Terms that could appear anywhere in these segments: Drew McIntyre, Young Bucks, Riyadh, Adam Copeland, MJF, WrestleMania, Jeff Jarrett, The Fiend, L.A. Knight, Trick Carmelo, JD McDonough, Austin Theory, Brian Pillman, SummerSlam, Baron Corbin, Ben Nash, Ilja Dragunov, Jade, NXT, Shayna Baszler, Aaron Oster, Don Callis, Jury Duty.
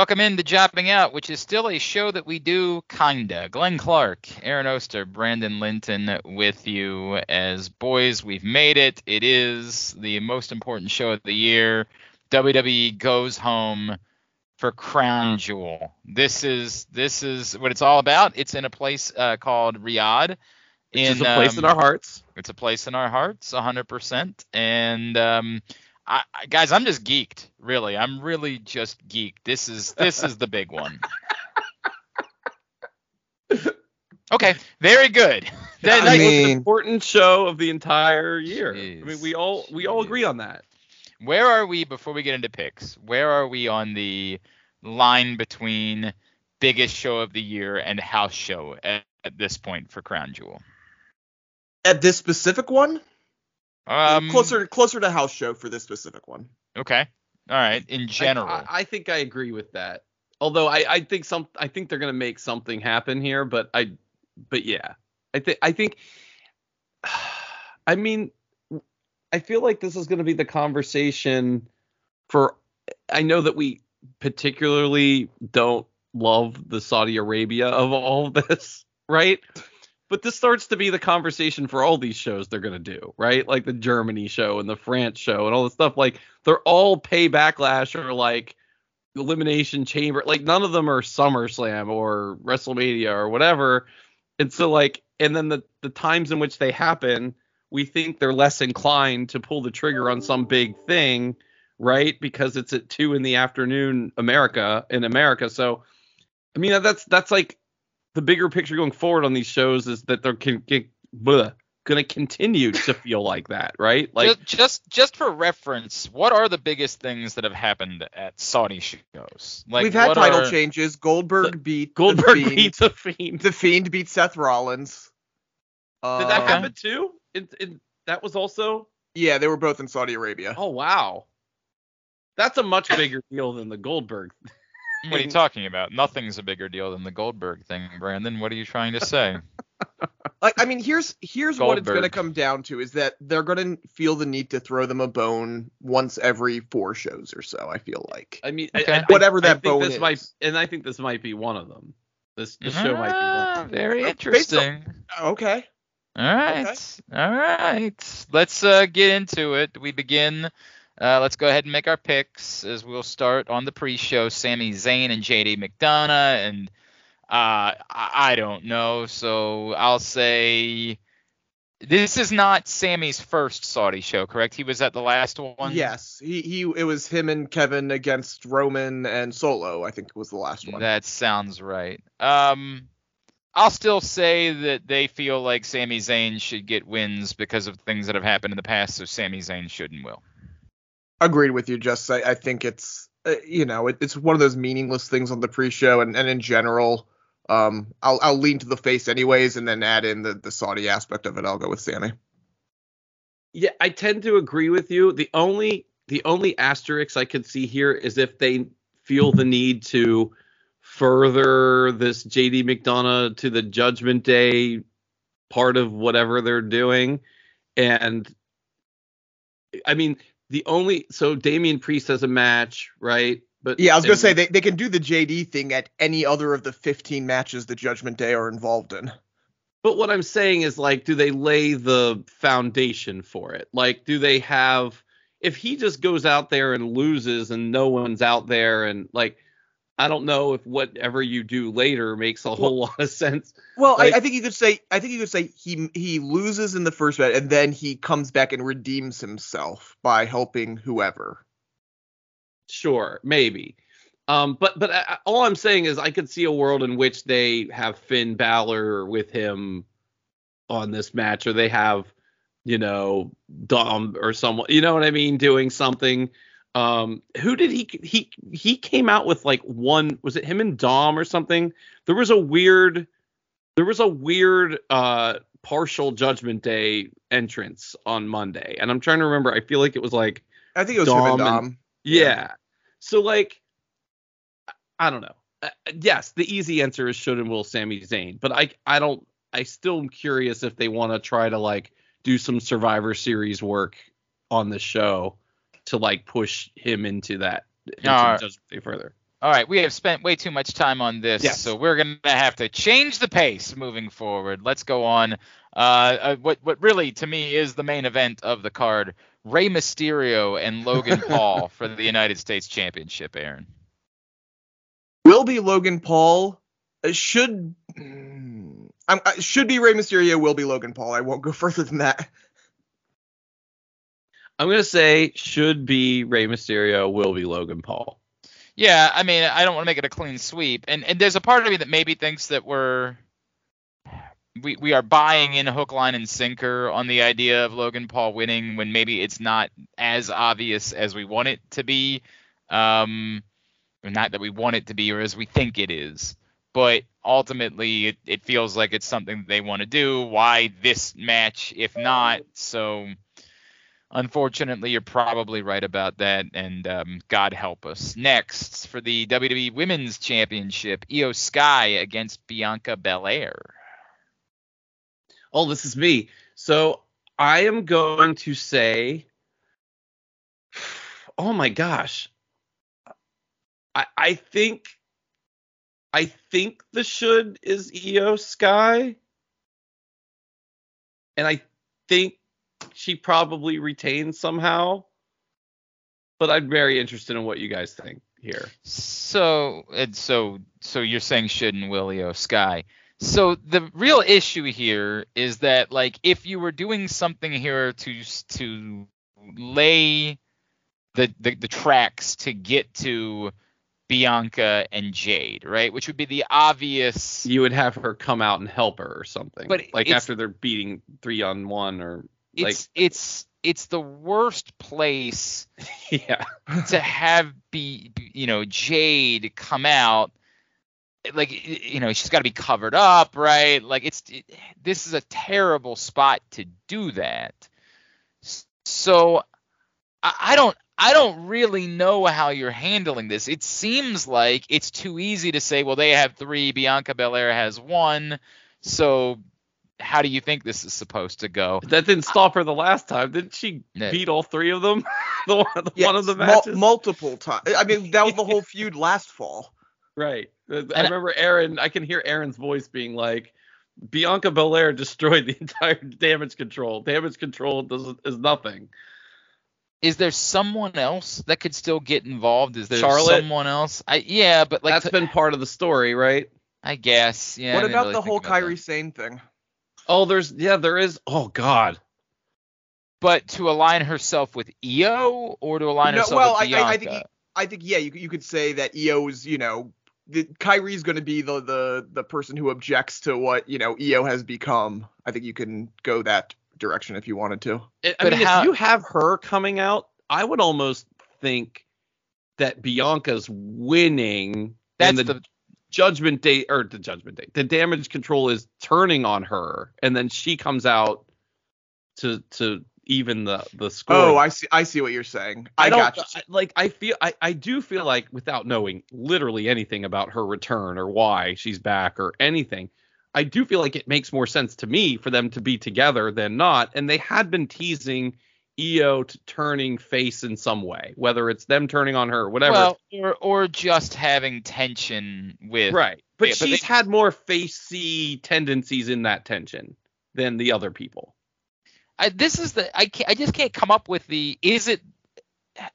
Welcome in to Jobbing Out, which is still a show that we do, kinda. Glenn Clark, Aaron Oster, Brandon Linton with you as boys. We've made it. It is the most important show of the year. WWE goes home for Crown Jewel. This is what it's all about. It's in a place called Riyadh. It's a place in our hearts. It's a place in our hearts, 100%. And guys, I'm just geeked, really. I'm really just geeked. This is the big one. Okay, very good. That was the important show of the entire year. Geez, I mean, we all agree on that. Where are we before we get into picks? Where are we on the line between biggest show of the year and house show at this point for Crown Jewel? At this specific one? Closer to house show for this specific one. Okay. All right. In general, I think I agree with that. Although I think they're gonna make something happen here, but I feel like this is gonna be the conversation for. I know that we particularly don't love the Saudi Arabia of all of this, right? But this starts to be the conversation for all these shows they're going to do, right? Like the Germany show and the France show and all this stuff. Like, they're all pay backlash or, like, Elimination Chamber. Like, none of them are SummerSlam or WrestleMania or whatever. And so, like, and then the times in which they happen, we think they're less inclined to pull the trigger on some big thing, right? Because it's at 2 p.m. in America. So, I mean, that's like, the bigger picture going forward on these shows is that they're going to continue to feel like that, right? Like, just for reference, what are the biggest things that have happened at Saudi shows? Like, we've had title changes. Goldberg beat the Fiend. The Fiend beat Seth Rollins. Did that happen too? That was also. Yeah, they were both in Saudi Arabia. Oh wow, that's a much bigger deal than the Goldberg. What are you talking about? Nothing's a bigger deal than the Goldberg thing, Brandon. What are you trying to say? Like, I mean, here's Goldberg. What it's going to come down to is that they're going to feel the need to throw them a bone once every 4 shows or so, I feel like. I mean, okay. I think this might be one of them. This show might be one of them. Very interesting. Okay. All right. Okay. All right. Let's get into it. We begin... let's go ahead and make our picks as we'll start on the pre-show. Sami Zayn and JD McDonough, and I don't know. So I'll say this is not Sami's first Saudi show, correct? He was at the last one. Yes, it was him and Kevin against Roman and Solo, I think was the last one. That sounds right. I'll still say that they feel like Sami Zayn should get wins because of things that have happened in the past, so Sami Zayn should and will. Agreed with you, Jess. I think it's, it's one of those meaningless things on the pre-show and in general. I'll lean to the face anyways and then add in the Saudi aspect of it. I'll go with Sami. Yeah, I tend to agree with you. The only asterisk I could see here is if they feel the need to further this JD McDonough to the Judgment Day part of whatever they're doing. And, I mean... Damian Priest has a match, right? But yeah, I was going to say they can do the JD thing at any other of the 15 matches the Judgment Day are involved in. But what I'm saying is, like, do they lay the foundation for it? Like, do they have, if he just goes out there and loses and no one's out there and, like, I don't know if whatever you do later makes a whole lot of sense. Well, like, I think you could say he loses in the first round and then he comes back and redeems himself by helping whoever. Sure, maybe. But all I'm saying is I could see a world in which they have Finn Balor with him on this match, or they have, Dom or someone, you know what I mean, doing something. Who did he came out with like one, was it him and Dom or something? There was a weird partial Judgment Day entrance on Monday. And I'm trying to remember. I feel like it was like, I think it was Dom him and Dom. And, yeah. So like, I don't know. Yes. The easy answer is should and will Sami Zayn, but I still am curious if they want to try to like do some Survivor Series work on the show to like push him into that further. All right, we have spent way too much time on this, so we're going to have to change the pace moving forward. Let's go on. What really, to me, is the main event of the card, Rey Mysterio and Logan Paul for the United States Championship, Aaron. Will be Logan Paul. Should be Rey Mysterio, will be Logan Paul. I won't go further than that. I'm going to say should be Rey Mysterio, will be Logan Paul. Yeah, I mean, I don't want to make it a clean sweep. And there's a part of me that maybe thinks that we are buying in hook, line, and sinker on the idea of Logan Paul winning when maybe it's not as obvious as we want it to be. Not that we want it to be or as we think it is. But ultimately, it feels like it's something that they want to do. Why this match, if not? So, unfortunately, you're probably right about that, and God help us. Next, for the WWE Women's Championship, Iyo Sky against Bianca Belair. Oh, this is me. So I am going to say, oh my gosh, I think the should is Iyo Sky, and I think she probably retains somehow, but I'm very interested in what you guys think here. So you're saying should and will Iyo Sky. So the real issue here is that, like, if you were doing something here to lay the tracks to get to Bianca and Jade, right? Which would be the obvious. You would have her come out and help her or something, but like after they're beating 3-on-1 or. It's the worst place to have Jade come out. Like, you know, she's got to be covered up, right? Like, this is a terrible spot to do that. So I don't really know how you're handling this. It seems like it's too easy to say, well, they have 3, Bianca Belair has 1, so how do you think this is supposed to go? That didn't stop her the last time. Didn't she beat all 3 of them? One of the matches? Multiple times. I mean, that was the whole feud last fall. Right. And I remember Aaron, I can hear Aaron's voice being like, Bianca Belair destroyed the entire Damage Control. Damage Control is nothing. Is there someone else that could still get involved? Is there Charlotte? Someone else? But like... That's been part of the story, right? I guess, yeah. What about the whole Kairi Sane thing? Oh, there is. Oh, God. But to align herself with Iyo or to align herself with Bianca? I think you could say that Iyo is, Kairi's going to be the person who objects to what, Iyo has become. I think you can go that direction if you wanted to. If you have her coming out, I would almost think that Bianca's winning. That's the Judgment Day. The Damage Control is turning on her, and then she comes out to even the score. Oh, I see what you're saying. I got you. I do feel like, without knowing literally anything about her return or why she's back or anything, I do feel like it makes more sense to me for them to be together than not. And they had been teasing Iyo to turning face in some way, whether it's them turning on her, whatever, or just having tension with right. But she's had more facey tendencies in that tension than the other people. I just can't come up with the. Is it?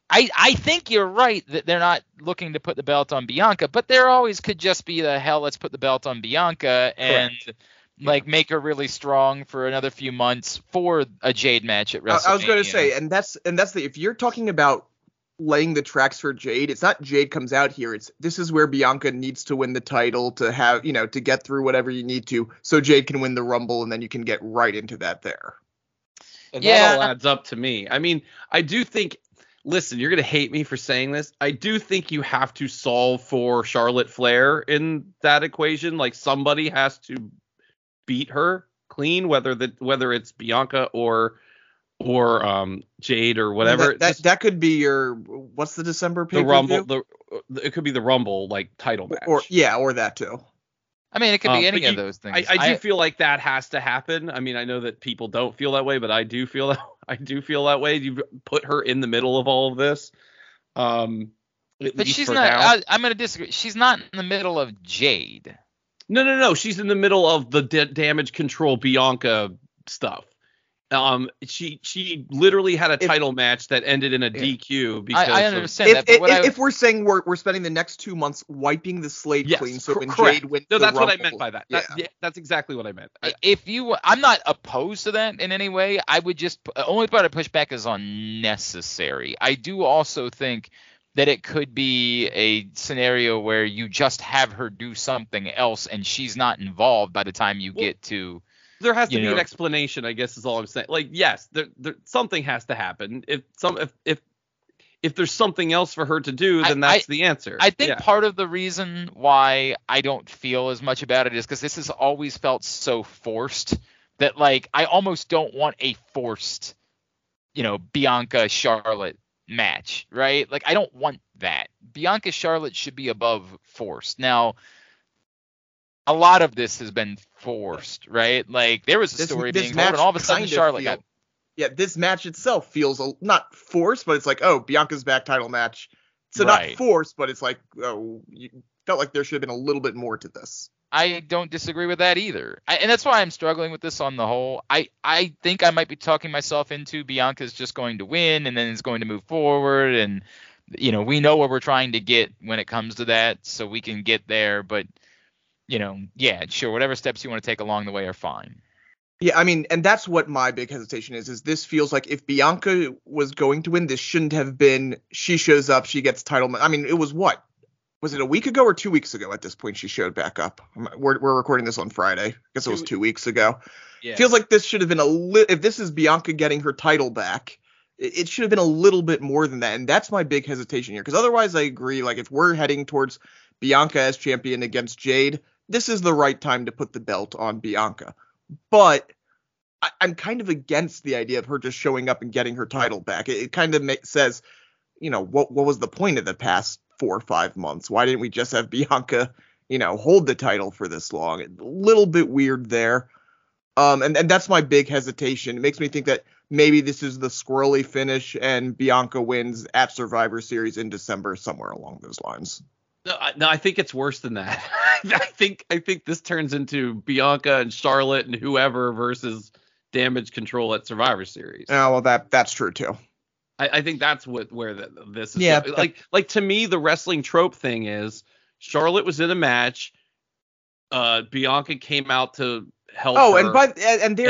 I think you're right that they're not looking to put the belt on Bianca, but there always could just be the hell. Let's put the belt on Bianca and. Correct. Like, make her really strong for another few months for a Jade match at WrestleMania. I was going to say, and that's if you're talking about laying the tracks for Jade, it's not Jade comes out here. It's this is where Bianca needs to win the title to have, to get through whatever you need to, so Jade can win the Rumble, and then you can get right into that there. And that all adds up to me. I mean, I do think, listen, you're going to hate me for saying this. I do think you have to solve for Charlotte Flair in that equation. Like, somebody has to beat her clean, whether it's Bianca or Jade or whatever. That could be your, what's the December pay-per-view? It could be the Rumble, like, title match. Or that too. I mean, it could be any of those things. I do feel like that has to happen. I mean, I know that people don't feel that way, but I do feel that way. You put her in the middle of all of this. But she's not. I'm going to disagree. She's not in the middle of Jade. No. She's in the middle of the Damage Control Bianca stuff. She literally had a title match that ended in a DQ. Because I understand that. But if we're saying we're spending the next 2 months wiping the slate clean, so when Jade wins, no, that's what I meant by that. That's exactly what I meant. I'm not opposed to that in any way. I would just only part I push back is on necessary. I do also think that it could be a scenario where you just have her do something else, and she's not involved by the time you get to. There has to be an explanation, I guess, is all I'm saying. Like, yes, there something has to happen. If there's something else for her to do, then that's the answer. I think part of the reason why I don't feel as much about it is because this has always felt so forced that, like, I almost don't want a forced, Bianca Charlotte match, right? Like, I don't want that. Bianca Charlotte should be above forced. Now, a lot of this has been forced, right? Like, there was a story being told, and all of a sudden Charlotte got... Yeah, this match itself feels not forced, but it's like, oh, Bianca's back title match. So not forced, but it's like, oh, you felt like there should have been a little bit more to this. I don't disagree with that either. And that's why I'm struggling with this on the whole. I think I might be talking myself into Bianca's just going to win, and then it's going to move forward, and, we know what we're trying to get when it comes to that, so we can get there, but... sure, whatever steps you want to take along the way are fine. Yeah, I mean, and that's what my big hesitation is this feels like if Bianca was going to win, this shouldn't have been she shows up, she gets title. I mean, it was what? Was it a week ago or 2 weeks ago at this point she showed back up? We're recording this on Friday. I guess it was 2 weeks ago. Yeah. Feels like this should have been if this is Bianca getting her title back, it should have been a little bit more than that. And that's my big hesitation here. Because otherwise I agree, like, if we're heading towards Bianca as champion against Jade, this is the right time to put the belt on Bianca. But I'm kind of against the idea of her just showing up and getting her title back. It kind of says, what was the point of the past 4 or 5 months? Why didn't we just have Bianca, hold the title for this long? A little bit weird there. And that's my big hesitation. It makes me think that maybe this is the squirrely finish and Bianca wins at Survivor Series in December, somewhere along those lines. No, I think it's worse than that. I think this turns into Bianca and Charlotte and whoever versus Damage Control at Survivor Series. Oh, well, that's true, too. I think that's this is. Yeah. Like, to me, the wrestling trope thing is Charlotte was in a match. Bianca came out to help her. And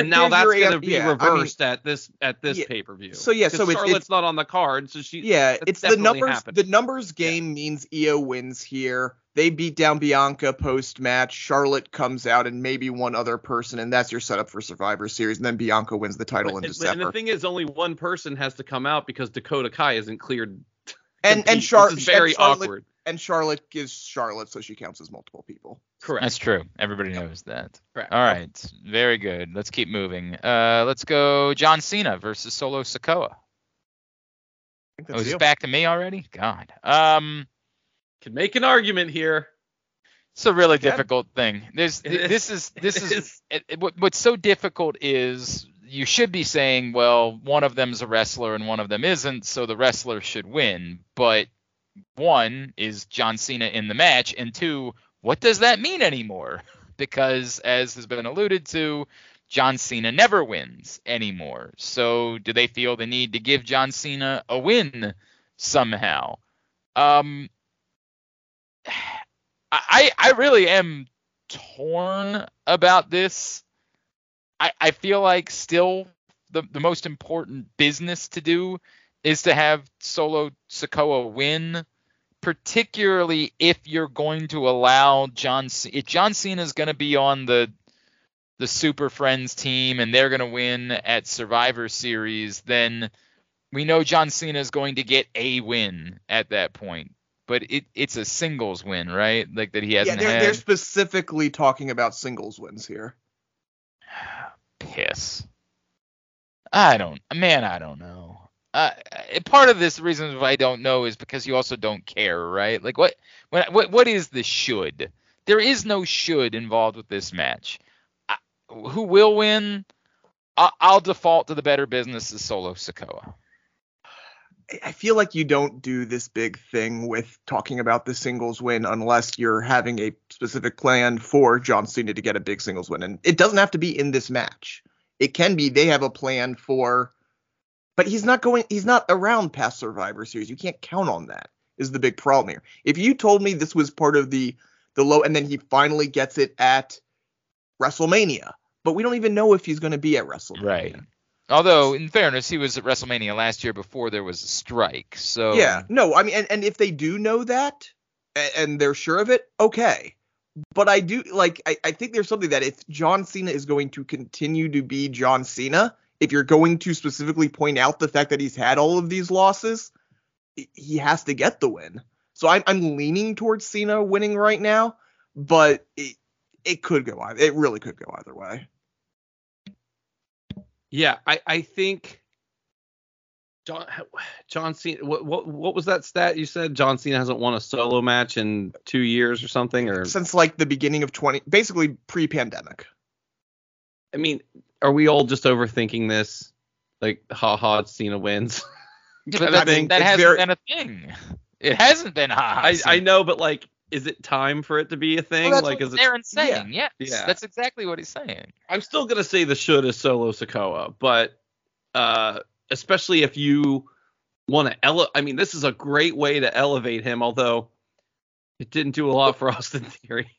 now that's going to be reversed at this pay-per-view. So so Charlotte's not on the card, so she it's the numbers happened. The numbers game means Iyo wins here. They beat down Bianca post-match. Charlotte comes out and maybe one other person, and that's your setup for Survivor Series. And then Bianca wins the title in December. And the thing is, only one person has to come out because Dakota Kai isn't cleared. And Charlotte is very awkward. And Charlotte gives Charlotte, so she counts as multiple people. Correct. That's true. Everybody knows that. Correct. All right. Very good. Let's keep moving. Let's go John Cena versus Solo Sikoa. I think that's is it back to me already? God. Can make an argument here. It's a really difficult thing. What's so difficult is you should be saying, well, one of them's a wrestler and one of them isn't, so the wrestler should win. But one, is John Cena in the match? And two, what does that mean anymore? Because, as has been alluded to, John Cena never wins anymore. So do they feel the need to give John Cena a win somehow? I really am torn about this. I feel like still the most important business to do is to have Solo Sikoa win, particularly if you're going to allow if John Cena is going to be on the Super Friends team and they're going to win at Survivor Series, then we know John Cena is going to get a win at that point. But it's a singles win, right? Like that he hasn't had. They're specifically talking about singles wins here. Piss. I don't know. Part of this reason why I don't know is because you also don't care, right? Like what is the should? There is no should involved with this match. Who will win? I'll default to the better business is Solo Sikoa. I feel like you don't do this big thing with talking about the singles win unless you're having a specific plan for John Cena to get a big singles win. And it doesn't have to be in this match. It can be, they have a plan for, but he's not around past Survivor Series. You can't count on that is the big problem here. If you told me this was part of the low, and then he finally gets it at WrestleMania, but we don't even know if he's going to be at WrestleMania. Right. Although, in fairness, he was at WrestleMania last year before there was a strike. So yeah, no, I mean, and if they do know that and they're sure of it, okay. But I do like, I think there's something that if John Cena is going to continue to be John Cena, if you're going to specifically point out the fact that he's had all of these losses, he has to get the win. So I'm leaning towards Cena winning right now, but it could go either. It really could go either way. Yeah, I think John Cena. What was that stat you said? John Cena hasn't won a solo match in 2 years or something, or since like the beginning of basically pre-pandemic. I mean, are we all just overthinking this? Like, haha, Cena wins. That hasn't been a thing. It hasn't been haha. I know, but like, is it time for it to be a thing? Well, that's like, Aaron's saying, yeah. Yes. Yeah. That's exactly what he's saying. I'm still going to say the should is Solo Sikoa, but especially if you want to this is a great way to elevate him, although it didn't do a lot for Austin Theory.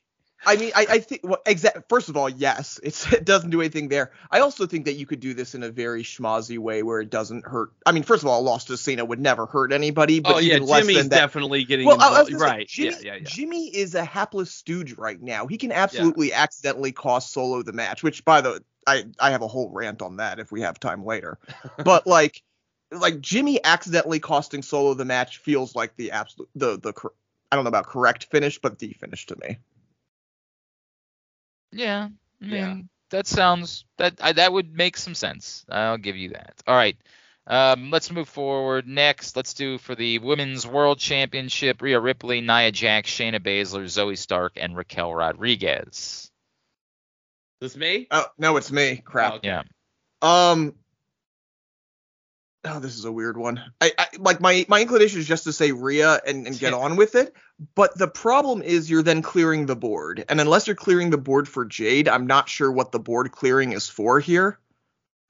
I mean, I think, well, first of all, yes, it doesn't do anything there. I also think that you could do this in a very schmazzy way where it doesn't hurt. I mean, first of all, a loss to Cena would never hurt anybody. But Jimmy's definitely getting involved. Right. Say, Jimmy is a hapless stooge right now. He can absolutely accidentally cost Solo the match, which, by the way, I have a whole rant on that if we have time later. But like Jimmy accidentally costing Solo the match feels like the absolute, the I don't know about correct finish, but the finish to me. Yeah, I mean, that sounds that would make some sense. I'll give you that. All right, let's move forward. Next, let's do for the Women's World Championship: Rhea Ripley, Nia Jax, Shayna Baszler, Zoe Stark, and Raquel Rodriguez. This me? Oh no, it's me. Crap. Oh, okay. Yeah. Oh, this is a weird one. I like my inclination is just to say Rhea and get on with it. But the problem is you're then clearing the board. And unless you're clearing the board for Jade, I'm not sure what the board clearing is for here.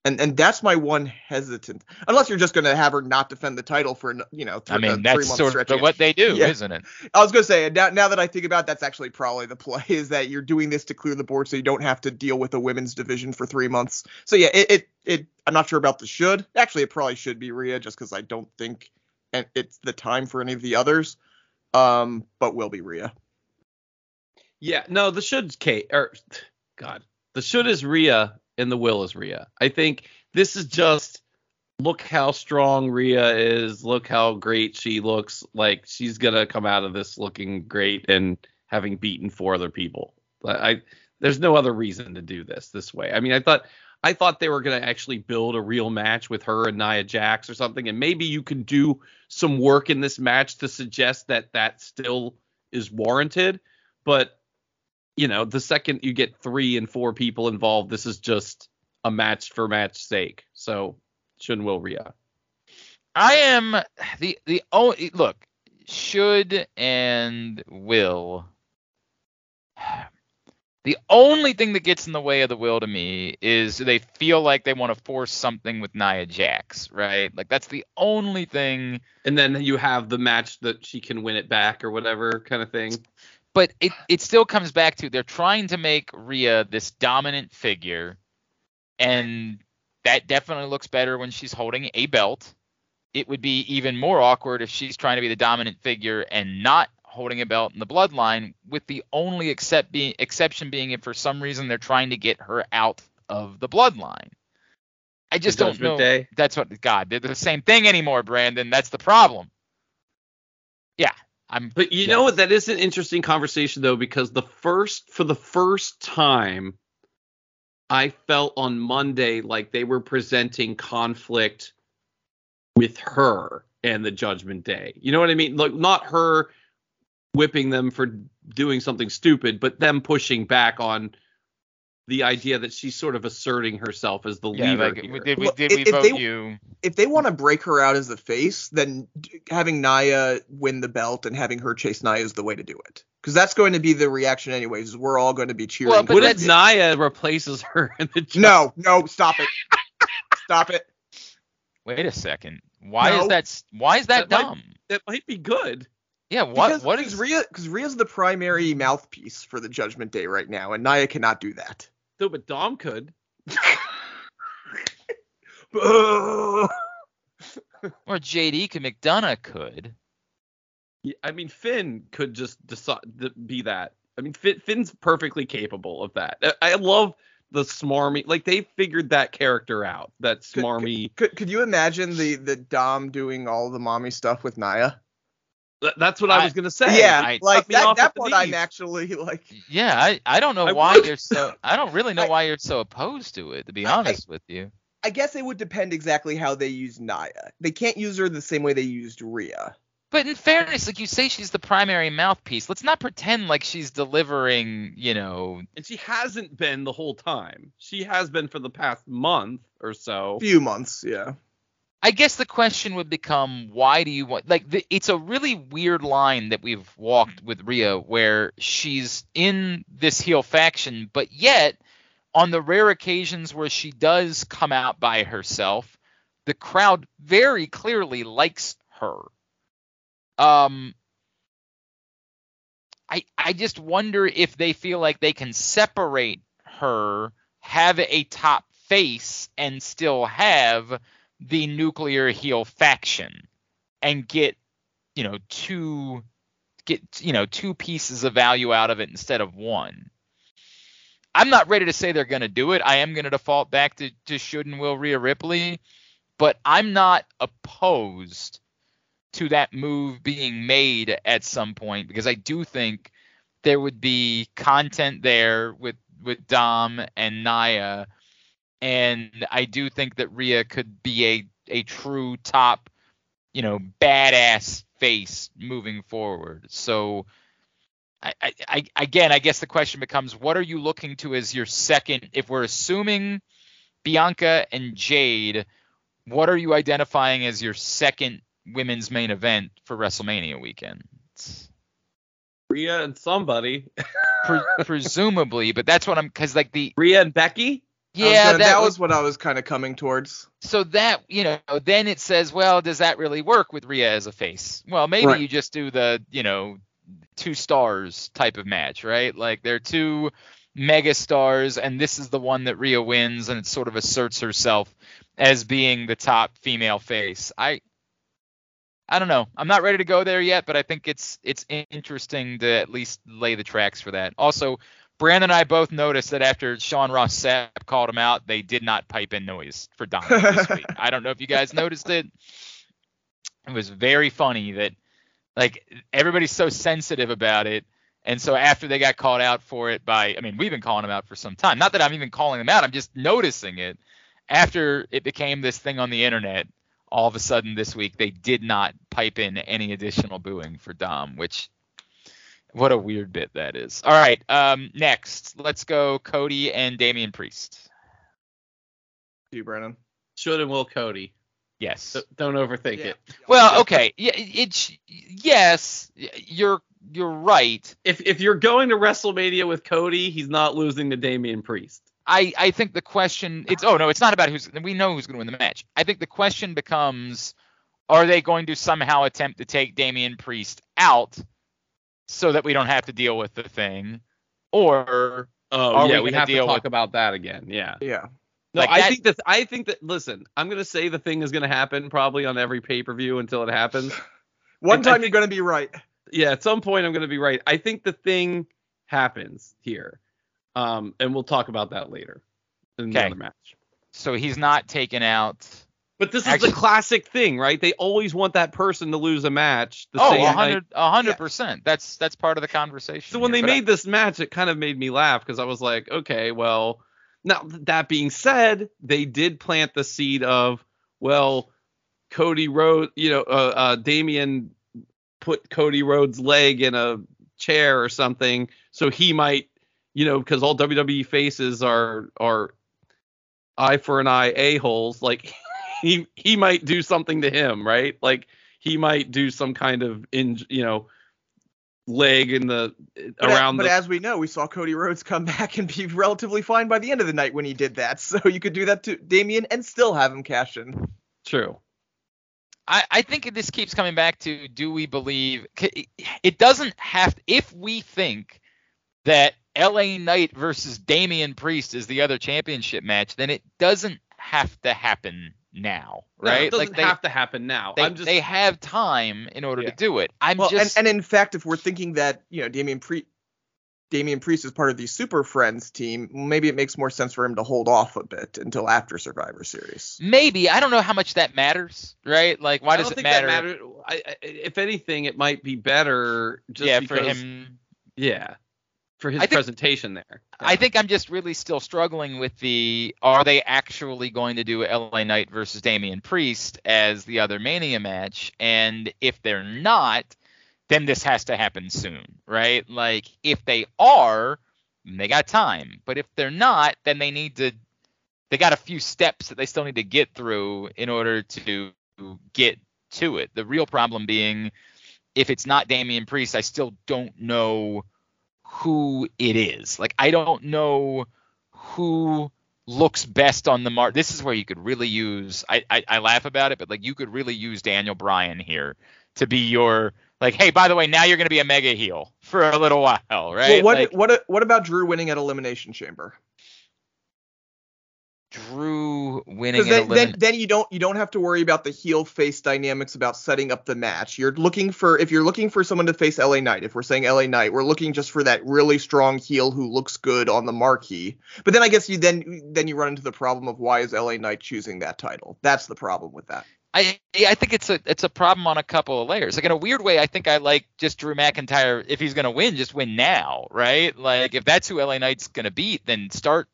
And that's my one hesitant. Unless you're just going to have her not defend the title for, 3 months stretch. That's sort of what they do, isn't it? I was going to say, now that I think about it, that's actually probably the play, is that you're doing this to clear the board so you don't have to deal with a women's division for 3 months. So, yeah, I'm not sure about the should. Actually, it probably should be Rhea just because I don't think it's the time for any of the others. But will be Rhea. Yeah, no, the should's Kate. Or, God, the should is Rhea. And the will is Rhea. I think this is just look how strong Rhea is. Look how great she looks. Like, she's going to come out of this looking great and having beaten 4 other people. There's no other reason to do this way. I mean, I thought they were going to actually build a real match with her and Nia Jax or something. And maybe you can do some work in this match to suggest that still is warranted. But the second you get 3 and 4 people involved, this is just a match for match sake. So, should and will Rhea. I am the only look. Should and will. The only thing that gets in the way of the will to me is they feel like they want to force something with Nia Jax, right? Like, that's the only thing. And then you have the match that she can win it back or whatever kind of thing. But it still comes back to they're trying to make Rhea this dominant figure, and that definitely looks better when she's holding a belt. It would be even more awkward if she's trying to be the dominant figure and not holding a belt in the bloodline, with the only exception being if for some reason they're trying to get her out of the bloodline. I just don't know. Day. That's what – God, they're the same thing anymore, Brandon. That's the problem. Yeah. But you know what? That is an interesting conversation, though, because for the first time, I felt on Monday like they were presenting conflict with her and the Judgment Day. You know what I mean? Like, not her whipping them for doing something stupid, but them pushing back on the idea that she's sort of asserting herself as the leader. Like, here. If they want to break her out as the face, then having Nia win the belt and having her chase Nia is the way to do it. Because that's going to be the reaction anyways. Is we're all going to be cheering. Well, but if Nia replaces her in the judge. No, stop it. Stop it. Wait a second. Why is that dumb? That might be good. Yeah, because Rhea's the primary mouthpiece for the Judgment Day right now, and Nia cannot do that. No, but Dom could. Or JD McDonough could. Yeah, I mean, Finn could just be that. I mean, Finn's perfectly capable of that. I love the smarmy, like they figured that character out. That smarmy. Could you imagine the Dom doing all the mommy stuff with Nia? That's what I was gonna say. Yeah, like that part I'm actually like. Yeah, I don't know why you're so. I don't really know why you're so opposed to it. To be honest with you, I guess it would depend exactly how they use Nia. They can't use her the same way they used Rhea. But in fairness, like you say, she's the primary mouthpiece. Let's not pretend like she's delivering, you know. And she hasn't been the whole time. She has been for the past month or so. Few months, yeah. I guess the question would become, why do you want – like it's a really weird line that we've walked with Rhea where she's in this heel faction, but yet on the rare occasions where she does come out by herself, the crowd very clearly likes her. I just wonder if they feel like they can separate her, have a top face, and still have – the nuclear heel faction and get two pieces of value out of it instead of one. I'm not ready to say they're going to do it. I am going to default back to should and will Rhea Ripley, but I'm not opposed to that move being made at some point because I do think there would be content there with Dom and Nia. And I do think that Rhea could be a true top, badass face moving forward. So, I guess the question becomes, what are you looking to as your second? If we're assuming Bianca and Jade, what are you identifying as your second women's main event for WrestleMania weekend? Rhea and somebody. Presumably, but that's what I'm – because like the – Rhea and Becky? Yeah, that was what I was kind of coming towards. So that, then it says, well, does that really work with Rhea as a face? Well, maybe right. You just do the, 2 stars type of match, right? Like they're 2 mega stars, and this is the one that Rhea wins, and it sort of asserts herself as being the top female face. I don't know. I'm not ready to go there yet, but I think it's interesting to at least lay the tracks for that. Also, Brandon and I both noticed that after Sean Ross Sapp called him out, they did not pipe in noise for Dom this week. I don't know if you guys noticed it. It was very funny that, like, everybody's so sensitive about it. And so after they got called out for it we've been calling them out for some time. Not that I'm even calling them out. I'm just noticing it. After it became this thing on the internet, all of a sudden this week, they did not pipe in any additional booing for Dom, which... what a weird bit that is. All right, next. Let's go Cody and Damian Priest. You, Brennan. Should and will Cody. Yes. Don't overthink it. Well, okay. Yeah, yes, you're right. If you're going to WrestleMania with Cody, he's not losing to Damian Priest. I think the question it's not about we know who's going to win the match. I think the question becomes, are they going to somehow attempt to take Damian Priest out so that we don't have to deal with the thing, or we have to talk about that again. Yeah. No, like I think that. Listen, I'm gonna say the thing is gonna happen probably on every pay-per-view until it happens. One time you're gonna be right. Yeah, at some point I'm gonna be right. I think the thing happens here, and we'll talk about that later in another match. So he's not taken out. But this is the classic thing, right? They always want that person to lose a match. 100%. That's part of the conversation. So when they made this match, it kind of made me laugh because I was like, okay, well, now that being said, they did plant the seed of, well, Cody Rhodes, Damian put Cody Rhodes' leg in a chair or something, so he might, you know, because all WWE faces are eye for an eye a-holes, like he might do something to him, right? Like he might do some kind of leg in the around. But as we know, we saw Cody Rhodes come back and be relatively fine by the end of the night when he did that. So you could do that to Damian and still have him cash in. True. I think this keeps coming back to, do we believe it doesn't have to, if we think that L.A. Knight versus Damian Priest is the other championship match, then it doesn't have to happen now, right? No, it doesn't have to happen now. They have time in order to do it. And in fact, if we're thinking that Damian Priest is part of the Super Friends team, maybe it makes more sense for him to hold off a bit until after Survivor Series. Maybe. I don't know how much that matters, right? Like, why does it matter? If anything, it might be better just because, for him. Yeah. For his presentation there. Yeah. I think I'm just really still struggling with are they actually going to do L.A. Knight versus Damian Priest as the other Mania match? And if they're not, then this has to happen soon, right? Like, if they are, they got time. But if they're not, then they got a few steps that they still need to get through in order to get to it. The real problem being, if it's not Damian Priest, I still don't know who it is. Like, I don't know who looks best on the mark. This is where you could really use, I laugh about it, but like, you could really use Daniel Bryan here to be your, like, hey, by the way, now you're going to be a mega heel for a little while, right? Well, what about Drew winning at Elimination Chamber? Drew winning at Elimination Chamber. Then you don't have to worry about the heel face dynamics about setting up the match. If you're looking for someone to face LA Knight, if we're saying LA Knight, we're looking just for that really strong heel who looks good on the marquee. But then I guess you run into the problem of, why is LA Knight choosing that title? That's the problem with that. I think it's a problem on a couple of layers. Like, in a weird way, I think I like just Drew McIntyre. If he's gonna win, just win now, right? Like, if that's who LA Knight's gonna beat, then start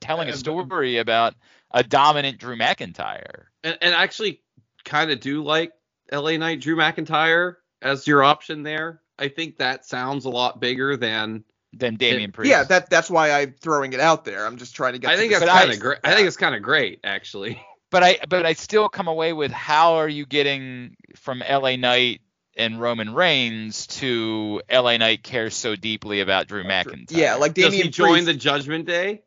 telling a story about a dominant Drew McIntyre. And I actually kind of do like LA Knight, Drew McIntyre as your option there. I think that sounds a lot bigger than Damian Priest. Yeah, that's why I'm throwing it out there. I'm just trying to get. I think it's kind of great, actually. But I still come away with, how are you getting from LA Knight and Roman Reigns to LA Knight cares so deeply about Drew McIntyre? Yeah, like Damian Priest. Does he join the Judgment Day?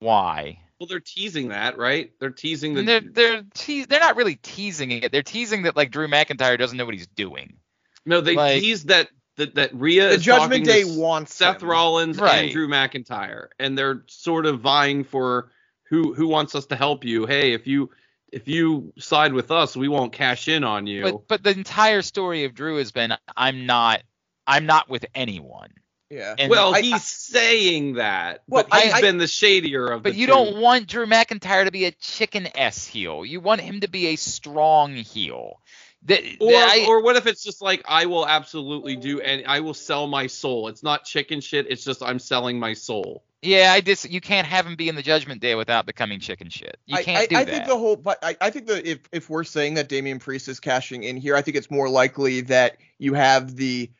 Why? Well, they're teasing that, right? They're teasing the. They're not really teasing it. They're teasing that, like, Drew McIntyre doesn't know what he's doing. No, they tease that Rhea the is Judgment Day wants Seth Rollins and Drew McIntyre, and they're sort of vying for. Who wants us to help you? Hey, if you side with us, we won't cash in on you. But the entire story of Drew has been, I'm not with anyone. Yeah. And he's saying that. Well, but he's been the shadier of. But the you two. Don't want Drew McIntyre to be a chicken ass heel. You want him to be a strong heel. Or what if it's just like, I will absolutely do, and I will sell my soul. It's not chicken shit. It's just, I'm selling my soul. Yeah, you can't have him be in the Judgment Day without becoming chicken shit. You can't do that. I think if we're saying that Damian Priest is cashing in here, I think it's more likely that you have the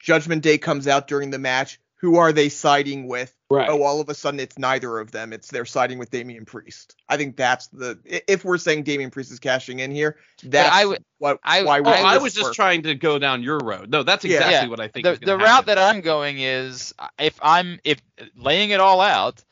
Judgment Day comes out during the match. Who are they siding with? Right. Oh, all of a sudden it's neither of them. They're siding with Damian Priest. I think that's if we're saying Damian Priest is cashing in here, I was just trying to go down your road. No, that's exactly what I think. The route that I'm going is, if laying it all out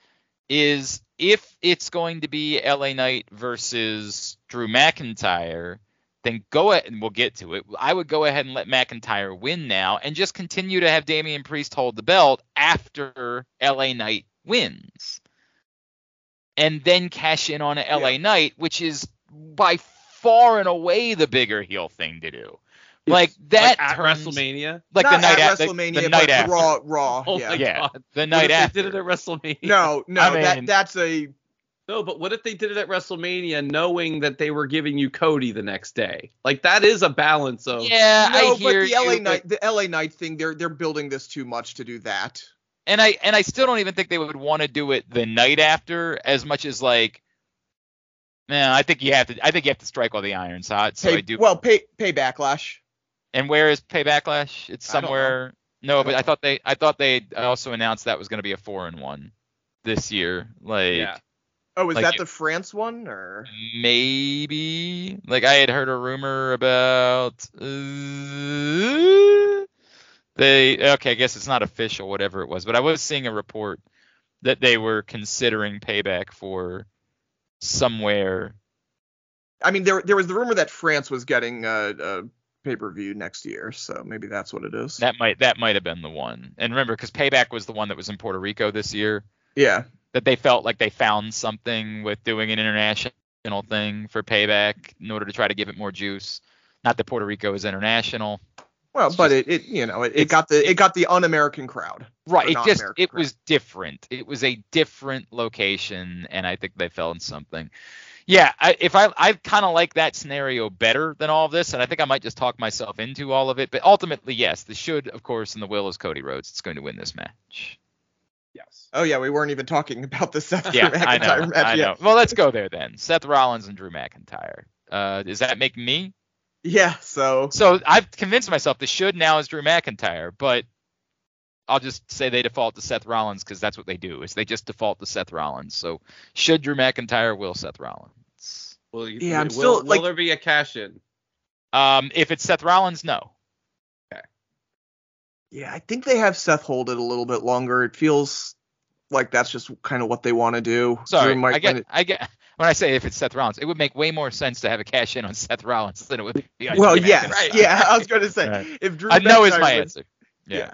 is, if it's going to be LA Knight versus Drew McIntyre, then go ahead, and we'll get to it. I would go ahead and let McIntyre win now, and just continue to have Damian Priest hold the belt after LA Knight wins, and then cash in on LA Knight, which is by far and away the bigger heel thing to do. Like that at WrestleMania, like not the night at WrestleMania, the night after Raw. Oh yeah, the night after. They did it at WrestleMania. No, I mean, that's a. No, but what if they did it at WrestleMania knowing that they were giving you Cody the next day? Like, that is a balance of... Yeah, no, I hear you. The LA Knight thing, they're building this too much to do that. And I still don't even think they would want to do it the night after as much as, like... Man, I think you have to strike all the irons hot, so I do... Well, pay Backlash. And where is Pay Backlash? It's somewhere... No, but I thought they also announced that was going to be a foreign one this year. Like, yeah. Oh, is like, that the France one or? Maybe. Like, I had heard a rumor about. I guess it's not official, whatever it was. But I was seeing a report that they were considering Payback for somewhere. I mean, there was the rumor that France was getting a pay-per-view next year, so maybe that's what it is. That might have been the one. And remember, because Payback was the one that was in Puerto Rico this year. Yeah. That they felt like they found something with doing an international thing for Payback in order to try to give it more juice. Not that Puerto Rico is international. Well, it's but just, it you know it got the un-American crowd. Right. It was different. It was a different location, and I think they found something. Yeah, I kind of like that scenario better than all of this, and I think I might just talk myself into all of it. But ultimately, yes, the should, of course, and the will is Cody Rhodes. It's going to win this match. Yes. Oh, yeah, we weren't even talking about the Seth McIntyre match yet. Well, let's go there then. Seth Rollins and Drew McIntyre. Does that make me? Yeah, So I've convinced myself the should now is Drew McIntyre, but I'll just say they default to Seth Rollins because that's what they do, is they just default to Seth Rollins. So should Drew McIntyre, will Seth Rollins? Will there be a cash-in? If it's Seth Rollins, no. Okay. Yeah, I think they have Seth hold it a little bit longer. It feels like that's just kind of what they want to do. Sorry, I get when I say if it's Seth Rollins, it would make way more sense to have a cash-in on Seth Rollins than it would be on Drew McIntyre. Right. Yeah, I was going to say. Right. If Drew McIntyre no is my answer. Yeah.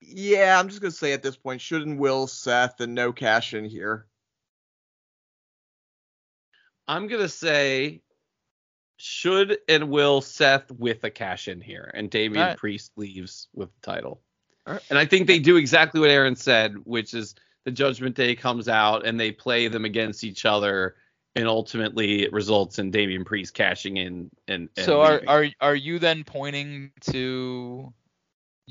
Yeah, I'm just going to say at this point, should and will Seth and no cash in here. I'm going to say should and will Seth with a cash in here, and Damian Priest leaves with the title. All right. And I think they do exactly what Aaron said, which is the Judgment Day comes out and they play them against each other. And ultimately, it results in Damian Priest cashing in. And so, are you then pointing to?